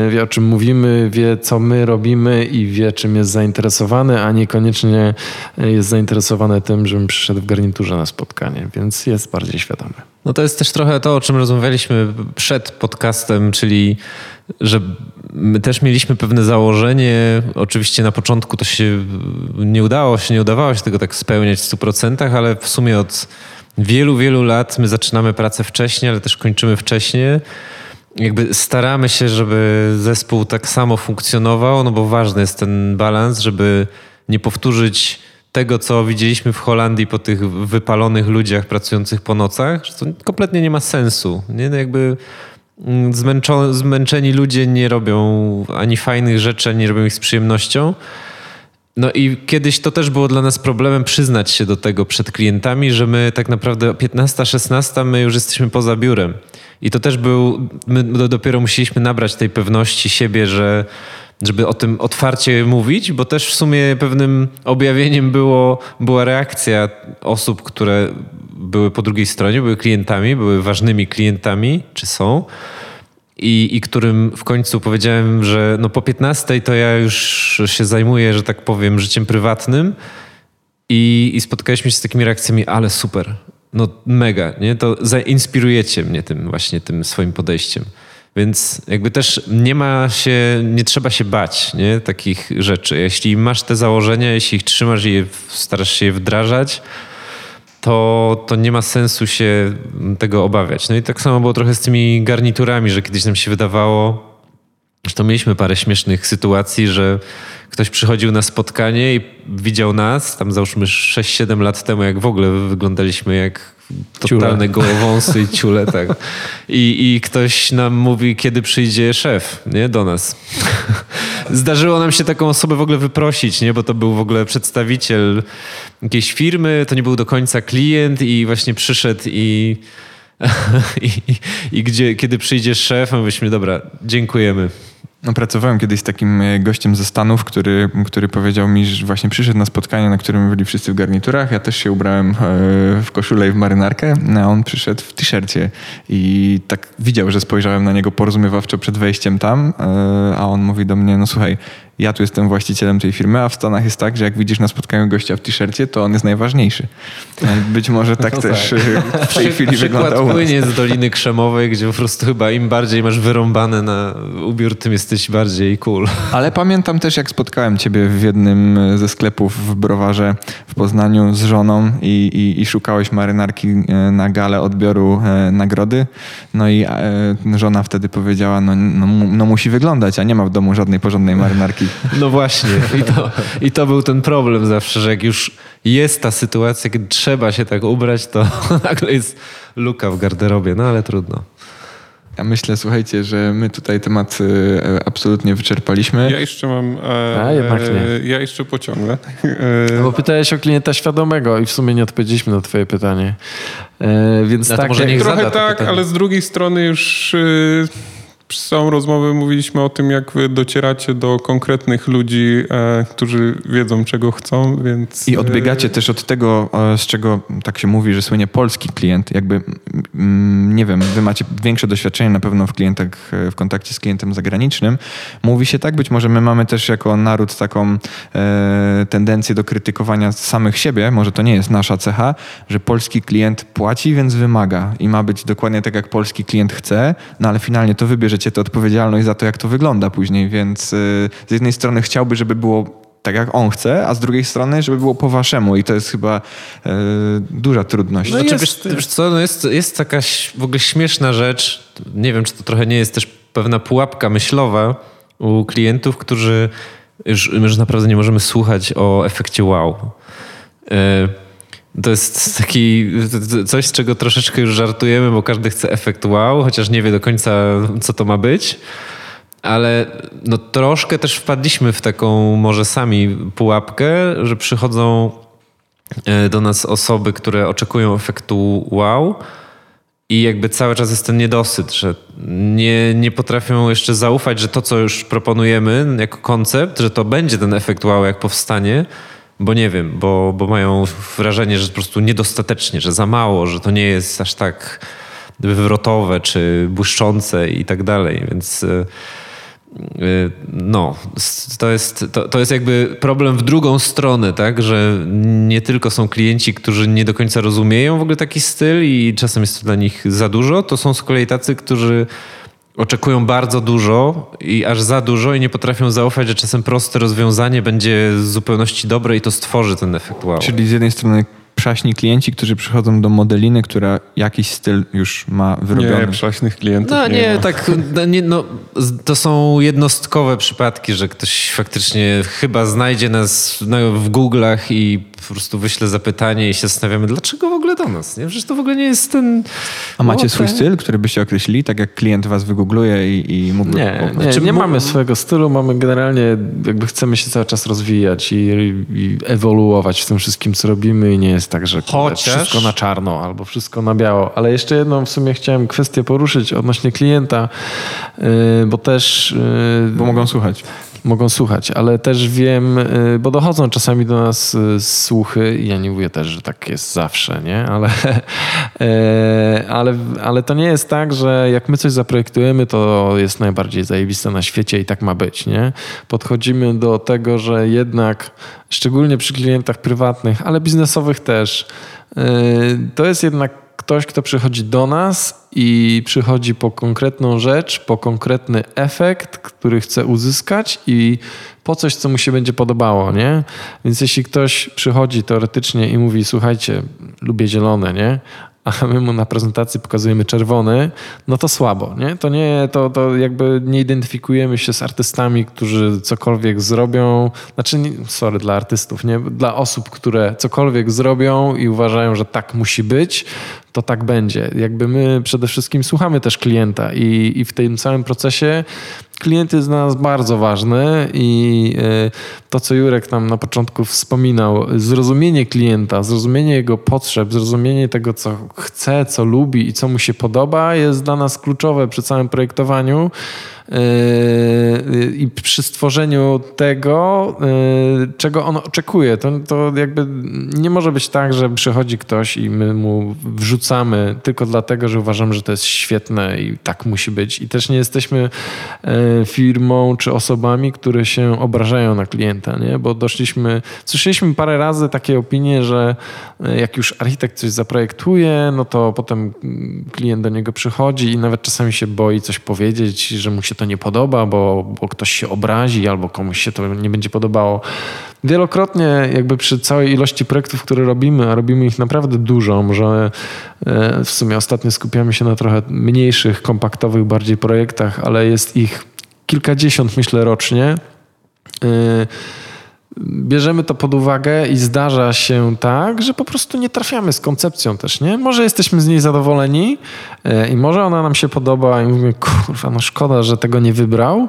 y, wie o czym mówimy, wie co my robimy i wie czym jest zainteresowany, a niekoniecznie jest zainteresowany tym, żebym przyszedł w garniturze na spotkanie, więc jest bardziej świadomy. No to jest też trochę to, o czym rozmawialiśmy przed podcastem, czyli że my też mieliśmy pewne założenie. Oczywiście na początku to się nie udało, się nie udawało się tego tak spełniać w stu procentach, ale w sumie od wielu, wielu lat my zaczynamy pracę wcześniej, ale też kończymy wcześniej. Jakby staramy się, żeby zespół tak samo funkcjonował, no bo ważny jest ten balans, żeby nie powtórzyć tego, co widzieliśmy w Holandii po tych wypalonych ludziach pracujących po nocach, że to kompletnie nie ma sensu. Nie? No jakby zmęczo- zmęczeni ludzie nie robią ani fajnych rzeczy, ani robią ich z przyjemnością. No i kiedyś to też było dla nas problemem przyznać się do tego przed klientami, że my tak naprawdę piętnasta, szesnasta my już jesteśmy poza biurem. I to też był, my dopiero musieliśmy nabrać tej pewności siebie, że żeby o tym otwarcie mówić, bo też w sumie pewnym objawieniem było, była reakcja osób, które były po drugiej stronie, były klientami, były ważnymi klientami, czy są, i, i którym w końcu powiedziałem, że no po piętnastej to ja już się zajmuję, że tak powiem, życiem prywatnym i, i spotkaliśmy się z takimi reakcjami, ale super, no mega, nie? To zainspirujecie mnie tym właśnie, tym swoim podejściem. Więc jakby też nie ma się, nie trzeba się bać, nie? Takich rzeczy. Jeśli masz te założenia, jeśli ich trzymasz i je, starasz się je wdrażać, to, to nie ma sensu się tego obawiać. No i tak samo było trochę z tymi garniturami, że kiedyś nam się wydawało, że to mieliśmy parę śmiesznych sytuacji, że ktoś przychodził na spotkanie i widział nas, tam załóżmy sześć siedem lat temu, jak w ogóle wyglądaliśmy jak totalne gołowąsy i ciule, tak. I, I ktoś nam mówi, kiedy przyjdzie szef, nie? Do nas. Zdarzyło nam się taką osobę w ogóle wyprosić, nie? Bo to był w ogóle przedstawiciel jakiejś firmy, to nie był do końca klient i właśnie przyszedł i... I, i gdzie, kiedy przyjdzie szef, mówiliśmy, dobra, dziękujemy. No, pracowałem kiedyś z takim gościem ze Stanów, który, który powiedział mi, że właśnie przyszedł na spotkanie, na którym byli wszyscy w garniturach. Ja też się ubrałem w koszulę i w marynarkę, a on przyszedł w t-shircie. I tak widział, że spojrzałem na niego porozumiewawczo przed wejściem tam, a on mówi do mnie, no słuchaj, ja tu jestem właścicielem tej firmy, a w Stanach jest tak, że jak widzisz na spotkaniu gościa w t-shircie, to on jest najważniejszy. Być może tak no też tak. w tej chwili wygląda. Przykład płynie z Doliny Krzemowej, gdzie po prostu chyba im bardziej masz wyrąbane na ubiór, tym jesteś bardziej cool. Ale pamiętam też, jak spotkałem ciebie w jednym ze sklepów w browarze w Poznaniu z żoną i, i, i szukałeś marynarki na galę odbioru nagrody. No i żona wtedy powiedziała, no, no, no musi wyglądać, a nie ma w domu żadnej porządnej marynarki. No właśnie. I to, i to był ten problem zawsze, że jak już jest ta sytuacja, kiedy trzeba się tak ubrać, to nagle jest luka w garderobie. No ale trudno. Ja myślę, słuchajcie, że my tutaj temat e, absolutnie wyczerpaliśmy. Ja jeszcze mam... E, A, jednak nie. E, ja jeszcze pociągnę. E, no bo pytałeś o klienta świadomego i w sumie nie odpowiedzieliśmy na twoje pytanie. E, więc tak, może niech trochę tak, ale z drugiej strony już... E, Przez całą rozmowę mówiliśmy o tym, jak wy docieracie do konkretnych ludzi, e, którzy wiedzą, czego chcą, więc... I odbiegacie też od tego, z czego tak się mówi, że słynie polski klient. Jakby, mm, nie wiem, wy macie większe doświadczenie na pewno w klientach, w kontakcie z klientem zagranicznym. Mówi się tak, być może my mamy też jako naród taką e, tendencję do krytykowania samych siebie, może to nie jest nasza cecha, że polski klient płaci, więc wymaga i ma być dokładnie tak, jak polski klient chce, no ale finalnie to wybierze tę odpowiedzialność za to, jak to wygląda później, więc yy, z jednej strony chciałby, żeby było tak, jak on chce, a z drugiej strony, żeby było po waszemu i to jest chyba yy, duża trudność. No znaczy, jest, wiesz, wiesz co, no jest, jest taka w ogóle śmieszna rzecz, nie wiem, czy to trochę nie jest też pewna pułapka myślowa u klientów, którzy już, już naprawdę nie możemy słuchać o efekcie wow. Yy. To jest taki coś, z czego troszeczkę już żartujemy, bo każdy chce efekt wow, chociaż nie wie do końca, co to ma być. Ale no troszkę też wpadliśmy w taką może sami pułapkę, że przychodzą do nas osoby, które oczekują efektu wow i jakby cały czas jest ten niedosyt, że nie, nie potrafią jeszcze zaufać, że to, co już proponujemy jako koncept, że to będzie ten efekt wow, jak powstanie, bo nie wiem, bo, bo mają wrażenie, że po prostu niedostatecznie, że za mało, że to nie jest aż tak wywrotowe czy błyszczące i tak dalej, więc yy, no, to jest, to, to jest jakby problem w drugą stronę, tak, że nie tylko są klienci, którzy nie do końca rozumieją w ogóle taki styl i czasem jest to dla nich za dużo, to są z kolei tacy, którzy oczekują bardzo dużo i aż za dużo i nie potrafią zaufać, że czasem proste rozwiązanie będzie w zupełności dobre i to stworzy ten efekt wow. Czyli z jednej strony przaśni klienci, którzy przychodzą do Modeliny, która jakiś styl już ma wyrobiony. Nie, przaśnych klientów no, nie, nie tak, nie, no, to są jednostkowe przypadki, że ktoś faktycznie chyba znajdzie nas no, w Google'ach i po prostu wyśle zapytanie i się zastanawiamy, dlaczego w ogóle do nas? Nie? Przecież to w ogóle nie jest ten... A macie swój styl, który byście określili, tak jak klient was wygoogluje i, i mógłby... Nie, nie, nie mamy swojego stylu, mamy generalnie, jakby chcemy się cały czas rozwijać i, i ewoluować w tym wszystkim, co robimy i nie jest tak, że Chociaż... wszystko na czarno albo wszystko na biało. Ale jeszcze jedną w sumie chciałem kwestię poruszyć odnośnie klienta, bo też... Bo mogą słuchać. Mogą słuchać, ale też wiem, bo dochodzą czasami do nas słuchy i ja nie mówię też, że tak jest zawsze, nie? Ale, ale, ale to nie jest tak, że jak my coś zaprojektujemy, to jest najbardziej zajebiste na świecie i tak ma być, nie? Podchodzimy do tego, że jednak szczególnie przy klientach prywatnych, ale biznesowych też, to jest jednak ktoś, kto przychodzi do nas i przychodzi po konkretną rzecz, po konkretny efekt, który chce uzyskać i po coś, co mu się będzie podobało, nie? Więc jeśli ktoś przychodzi teoretycznie i mówi, słuchajcie, lubię zielone, nie? A my mu na prezentacji pokazujemy czerwony, no to słabo, nie? To nie, to, to jakby nie identyfikujemy się z artystami, którzy cokolwiek zrobią, znaczy, sorry, dla artystów, nie? Dla osób, które cokolwiek zrobią i uważają, że tak musi być, to tak będzie. Jakby my przede wszystkim słuchamy też klienta i, i w tym całym procesie klient jest dla nas bardzo ważny i to, co Jurek nam na początku wspominał, zrozumienie klienta, zrozumienie jego potrzeb, zrozumienie tego, co chce, co lubi i co mu się podoba jest dla nas kluczowe przy całym projektowaniu i przy stworzeniu tego, czego on oczekuje. To, to jakby nie może być tak, że przychodzi ktoś i my mu wrzucamy tylko dlatego, że uważamy, że to jest świetne i tak musi być. I też nie jesteśmy firmą czy osobami, które się obrażają na klienta, nie? Bo doszliśmy, słyszeliśmy parę razy takie opinie, że jak już architekt coś zaprojektuje, no to potem klient do niego przychodzi i nawet czasami się boi coś powiedzieć, że mu się to nie podoba, bo, bo ktoś się obrazi albo komuś się to nie będzie podobało. Wielokrotnie jakby przy całej ilości projektów, które robimy, a robimy ich naprawdę dużo, może w sumie ostatnio skupiamy się na trochę mniejszych, kompaktowych bardziej projektach, ale jest ich kilkadziesiąt, myślę, rocznie. Bierzemy to pod uwagę i zdarza się tak, że po prostu nie trafiamy z koncepcją też, nie? Może jesteśmy z niej zadowoleni i może ona nam się podoba i mówimy, kurwa, no szkoda, że tego nie wybrał,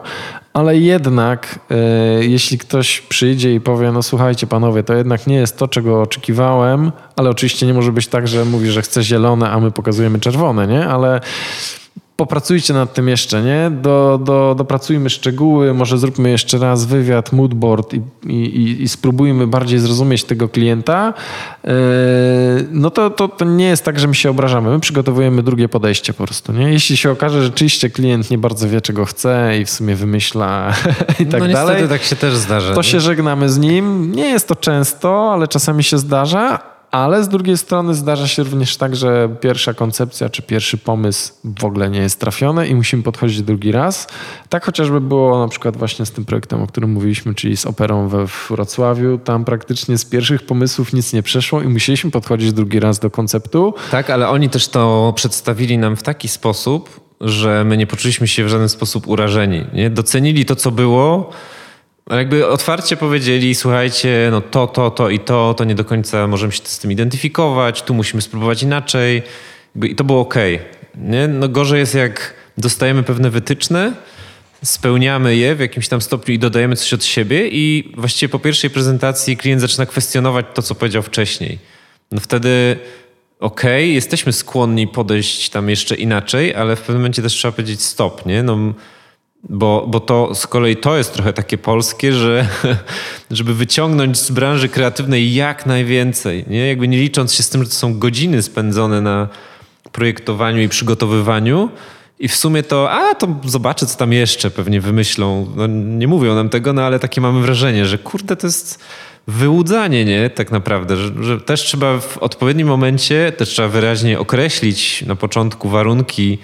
ale jednak e, jeśli ktoś przyjdzie i powie, no słuchajcie panowie, to jednak nie jest to, czego oczekiwałem, ale oczywiście nie może być tak, że mówi, że chce zielone, a my pokazujemy czerwone, nie? Ale popracujcie nad tym jeszcze, nie? Do, do, dopracujmy szczegóły, może zróbmy jeszcze raz wywiad, moodboard i, i, i spróbujmy bardziej zrozumieć tego klienta. Yy, no to, to, to nie jest tak, że my się obrażamy. My przygotowujemy drugie podejście po prostu, nie? Jeśli się okaże, że rzeczywiście klient nie bardzo wie, czego chce i w sumie wymyśla i tak no, dalej. No niestety tak się też zdarza. To nie? się żegnamy z nim. Nie jest to często, ale czasami się zdarza. Ale z drugiej strony zdarza się również tak, że pierwsza koncepcja czy pierwszy pomysł w ogóle nie jest trafiony i musimy podchodzić drugi raz. Tak chociażby było na przykład właśnie z tym projektem, o którym mówiliśmy, czyli z Operą we Wrocławiu. Tam praktycznie z pierwszych pomysłów nic nie przeszło i musieliśmy podchodzić drugi raz do konceptu. Tak, ale oni też to przedstawili nam w taki sposób, że my nie poczuliśmy się w żaden sposób urażeni. Nie? Docenili to, co było. Ale jakby otwarcie powiedzieli, słuchajcie, no to, to, to i to, to nie do końca możemy się z tym identyfikować, tu musimy spróbować inaczej. I to było okej. Nie? No gorzej jest, jak dostajemy pewne wytyczne, spełniamy je w jakimś tam stopniu i dodajemy coś od siebie i właściwie po pierwszej prezentacji klient zaczyna kwestionować to, co powiedział wcześniej. No wtedy okej, jesteśmy skłonni podejść tam jeszcze inaczej, ale w pewnym momencie też trzeba powiedzieć stop, nie? No, Bo, bo to z kolei to jest trochę takie polskie, że żeby wyciągnąć z branży kreatywnej jak najwięcej, nie? Jakby nie licząc się z tym, że to są godziny spędzone na projektowaniu i przygotowywaniu i w sumie to, a to zobaczę, co tam jeszcze pewnie wymyślą. No, nie mówią nam tego, no ale takie mamy wrażenie, że kurde, to jest wyłudzanie, nie? Tak naprawdę, że, że też trzeba w odpowiednim momencie, też trzeba wyraźnie określić na początku warunki,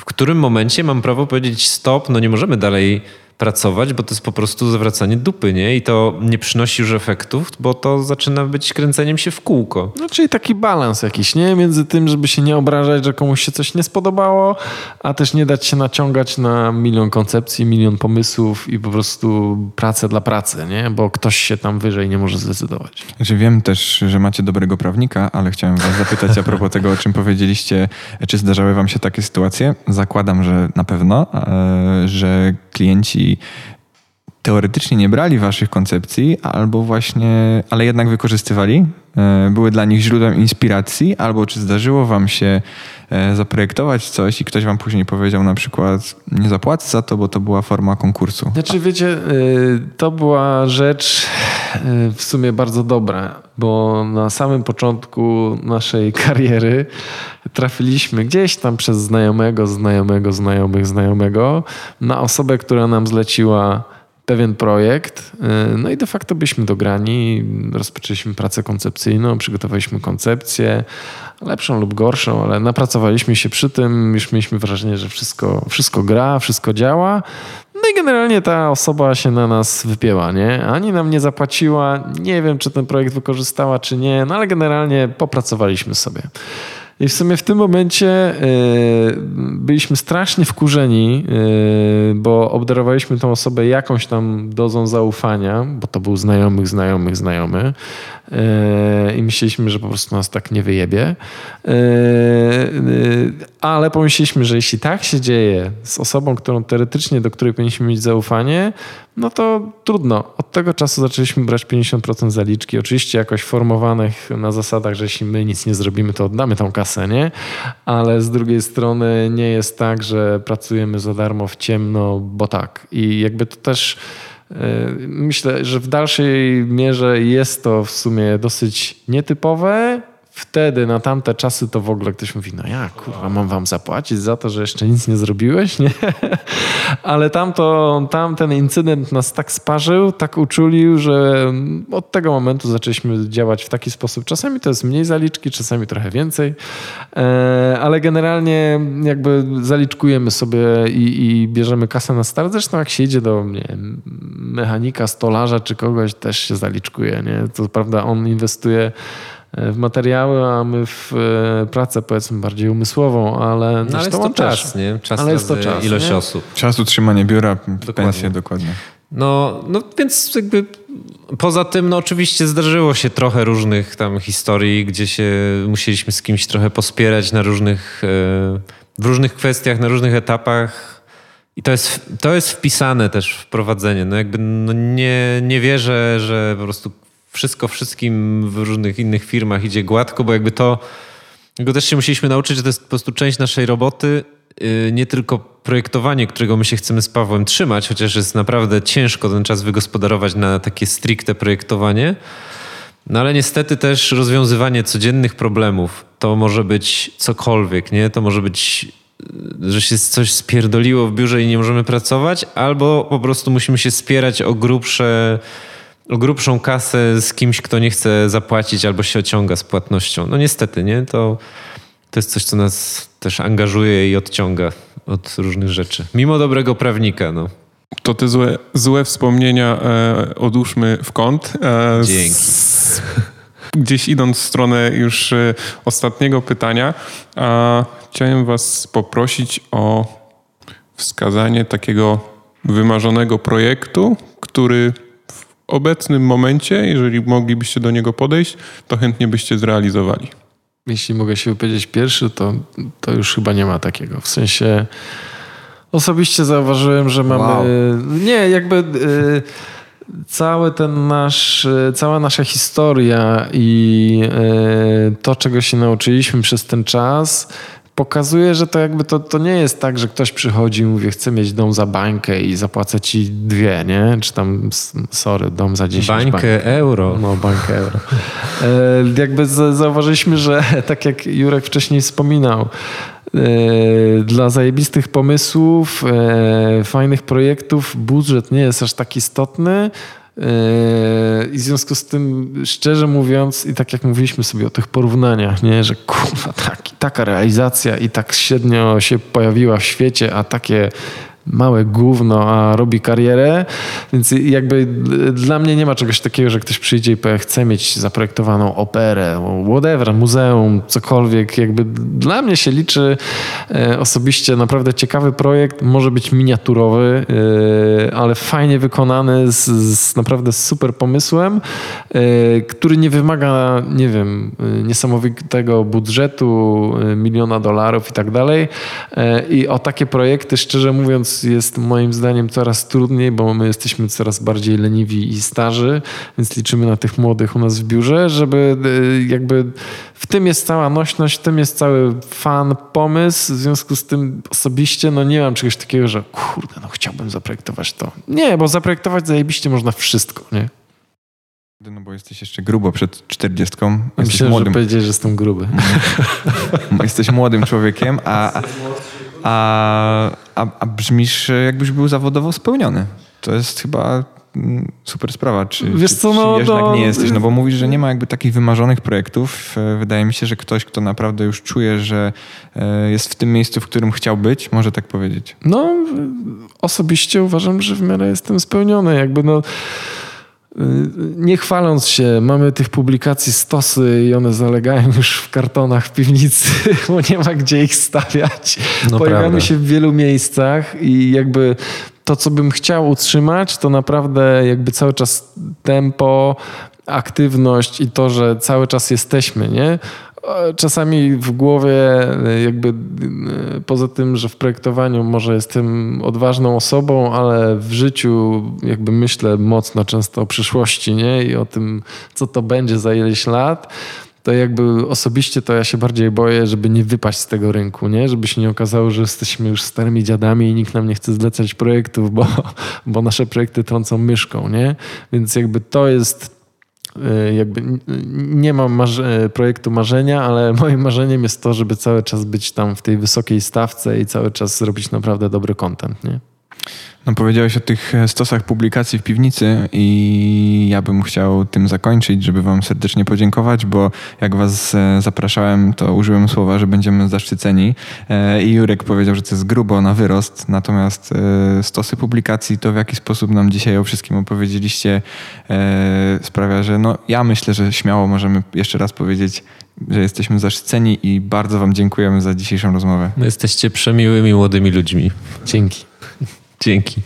w którym momencie mam prawo powiedzieć stop, no nie możemy dalej pracować, bo to jest po prostu zawracanie dupy, nie? I to nie przynosi już efektów, bo to zaczyna być kręceniem się w kółko. No czyli taki balans jakiś, nie? Między tym, żeby się nie obrażać, że komuś się coś nie spodobało, a też nie dać się naciągać na milion koncepcji, milion pomysłów i po prostu pracę dla pracy, nie? Bo ktoś się tam wyżej nie może zdecydować. Znaczy wiem też, że macie dobrego prawnika, ale chciałem was zapytać a propos tego, o czym powiedzieliście, czy zdarzały wam się takie sytuacje? Zakładam, że na pewno, że klienci teoretycznie nie brali waszych koncepcji, albo właśnie, ale jednak wykorzystywali, były dla nich źródłem inspiracji, albo czy zdarzyło wam się zaprojektować coś i ktoś wam później powiedział na przykład nie zapłacę za to, bo to była forma konkursu. Znaczy wiecie, to była rzecz w sumie bardzo dobra, bo na samym początku naszej kariery trafiliśmy gdzieś tam przez znajomego, znajomego, znajomych, znajomego na osobę, która nam zleciła pewien projekt, no i de facto byliśmy dograni, rozpoczęliśmy pracę koncepcyjną, przygotowaliśmy koncepcję, lepszą lub gorszą, ale napracowaliśmy się przy tym, już mieliśmy wrażenie, że wszystko, wszystko gra, wszystko działa. No i generalnie ta osoba się na nas wypięła, nie? Ani nam nie zapłaciła, nie wiem, czy ten projekt wykorzystała, czy nie, no ale generalnie popracowaliśmy sobie. I w sumie w tym momencie yy, byliśmy strasznie wkurzeni, yy, bo obdarowaliśmy tą osobę jakąś tam dozą zaufania, bo to był znajomych, znajomych, znajomy yy, i myśleliśmy, że po prostu nas tak nie wyjebie. Yy, yy, ale pomyśleliśmy, że jeśli tak się dzieje z osobą, którą teoretycznie, do której powinniśmy mieć zaufanie, no to trudno. Od tego czasu zaczęliśmy brać pięćdziesiąt procent zaliczki. Oczywiście jakoś formowanych na zasadach, że jeśli my nic nie zrobimy, to oddamy tą kasę, nie? Ale z drugiej strony nie jest tak, że pracujemy za darmo w ciemno, bo tak. I jakby to też yy, myślę, że w dalszej mierze jest to w sumie dosyć nietypowe. Wtedy na tamte czasy to w ogóle ktoś mówi, no ja kurwa mam wam zapłacić za to, że jeszcze nic nie zrobiłeś, nie? Ale tamto, tamten incydent nas tak sparzył, tak uczulił, że od tego momentu zaczęliśmy działać w taki sposób. Czasami to jest mniej zaliczki, czasami trochę więcej, ale generalnie jakby zaliczkujemy sobie i, i bierzemy kasę na start. Zresztą jak się idzie do nie, mechanika, stolarza czy kogoś, też się zaliczkuje, nie? To prawda, on inwestuje w materiały, a my w pracę powiedzmy bardziej umysłową, ale, no, ale jest to czas, też, nie? Czas ale jest to czas, ilość nie? osób. Czas utrzymania biura, dokładnie. Pensje, dokładnie. No, no więc jakby poza tym, no oczywiście zdarzyło się trochę różnych tam historii, gdzie się musieliśmy z kimś trochę pospierać na różnych, w różnych kwestiach, na różnych etapach i to jest, to jest wpisane też w prowadzenie. No jakby no nie, nie wierzę, że po prostu wszystko wszystkim w różnych innych firmach idzie gładko, bo jakby to, jakby też się musieliśmy nauczyć, że to jest po prostu część naszej roboty nie tylko projektowanie, którego my się chcemy z Pawłem trzymać, chociaż jest naprawdę ciężko ten czas wygospodarować na takie stricte projektowanie, no ale niestety też rozwiązywanie codziennych problemów. To może być cokolwiek, nie? To może być, że się coś spierdoliło w biurze i nie możemy pracować, albo po prostu musimy się spierać o grubsze, o grubszą kasę z kimś, kto nie chce zapłacić albo się ociąga z płatnością. No niestety, nie? To, to jest coś, co nas też angażuje i odciąga od różnych rzeczy. Mimo dobrego prawnika, no. To te złe, złe wspomnienia e, odłóżmy w kąt. E, Dzięki. S, gdzieś idąc w stronę już e, ostatniego pytania, a chciałem was poprosić o wskazanie takiego wymarzonego projektu, który w obecnym momencie, jeżeli moglibyście do niego podejść, to chętnie byście zrealizowali. Jeśli mogę się wypowiedzieć pierwszy, to, to już chyba nie ma takiego. W sensie osobiście zauważyłem, że mamy... Wow. Nie, jakby y, cały ten nasz, cała nasza historia i y, to, czego się nauczyliśmy przez ten czas, pokazuje, że to jakby to, to nie jest tak, że ktoś przychodzi i mówi, chcę mieć dom za bańkę i zapłacę ci dwie, nie? Czy tam, sorry, dom za dziesięć. Bańkę, bańkę euro. No, bańkę euro. e, jakby z, zauważyliśmy, że tak jak Jurek wcześniej wspominał, dla zajebistych pomysłów, fajnych projektów budżet nie jest aż tak istotny i w związku z tym, szczerze mówiąc, i tak jak mówiliśmy sobie o tych porównaniach, nie, że kurwa tak, taka realizacja i tak średnio się pojawiła w świecie, a takie małe gówno, a robi karierę, więc jakby dla mnie nie ma czegoś takiego, że ktoś przyjdzie i powie, chce mieć zaprojektowaną operę, whatever, muzeum, cokolwiek. Jakby dla mnie się liczy osobiście naprawdę ciekawy projekt, może być miniaturowy, ale fajnie wykonany, z, z naprawdę super pomysłem, który nie wymaga, nie wiem, niesamowitego budżetu, miliona dolarów i tak dalej. I o takie projekty, szczerze mówiąc, jest moim zdaniem coraz trudniej, bo my jesteśmy coraz bardziej leniwi i starzy, więc liczymy na tych młodych u nas w biurze, żeby jakby w tym jest cała nośność, w tym jest cały fan, pomysł, w związku z tym osobiście no nie mam czegoś takiego, że kurde, no chciałbym zaprojektować to. Nie, bo zaprojektować zajebiście można wszystko, nie? No bo jesteś jeszcze grubo przed czterdziestką. Myślę, młodym. Że powiedziałeś, że jestem gruby. Jesteś młodym człowiekiem, a... A, a, a brzmisz, jakbyś był zawodowo spełniony. To jest chyba super sprawa. Czy, Wiesz czy, co, no, czy jednak no, nie jesteś? No bo mówisz, że nie ma jakby takich wymarzonych projektów. Wydaje mi się, że ktoś, kto naprawdę już czuje, że jest w tym miejscu, w którym chciał być, może tak powiedzieć. No, osobiście uważam, że w miarę jestem spełniony. Jakby no... Nie chwaląc się, mamy tych publikacji stosy i one zalegają już w kartonach w piwnicy, bo nie ma gdzie ich stawiać. No Pojawiamy prawda. się w wielu miejscach i jakby to, co bym chciał utrzymać, to naprawdę jakby cały czas tempo, aktywność i to, że cały czas jesteśmy, nie? Czasami w głowie jakby poza tym, że w projektowaniu może jestem odważną osobą, ale w życiu jakby myślę mocno często o przyszłości, nie? I o tym, co to będzie za ileś lat, to jakby osobiście to ja się bardziej boję, żeby nie wypaść z tego rynku, nie? Żeby się nie okazało, że jesteśmy już starymi dziadami i nikt nam nie chce zlecać projektów, bo, bo nasze projekty trącą myszką, nie? Więc jakby to jest... Jakby nie mam marze- projektu marzenia, ale moim marzeniem jest to, żeby cały czas być tam w tej wysokiej stawce i cały czas robić naprawdę dobry content, nie? No powiedziałeś o tych stosach publikacji w piwnicy i ja bym chciał tym zakończyć, żeby wam serdecznie podziękować, bo jak was zapraszałem, to użyłem słowa, że będziemy zaszczyceni i Jurek powiedział, że to jest grubo na wyrost, natomiast stosy publikacji, to w jaki sposób nam dzisiaj o wszystkim opowiedzieliście, sprawia, że no ja myślę, że śmiało możemy jeszcze raz powiedzieć, że jesteśmy zaszczyceni i bardzo wam dziękujemy za dzisiejszą rozmowę. No jesteście przemiłymi młodymi ludźmi. Dzięki. Dzięki.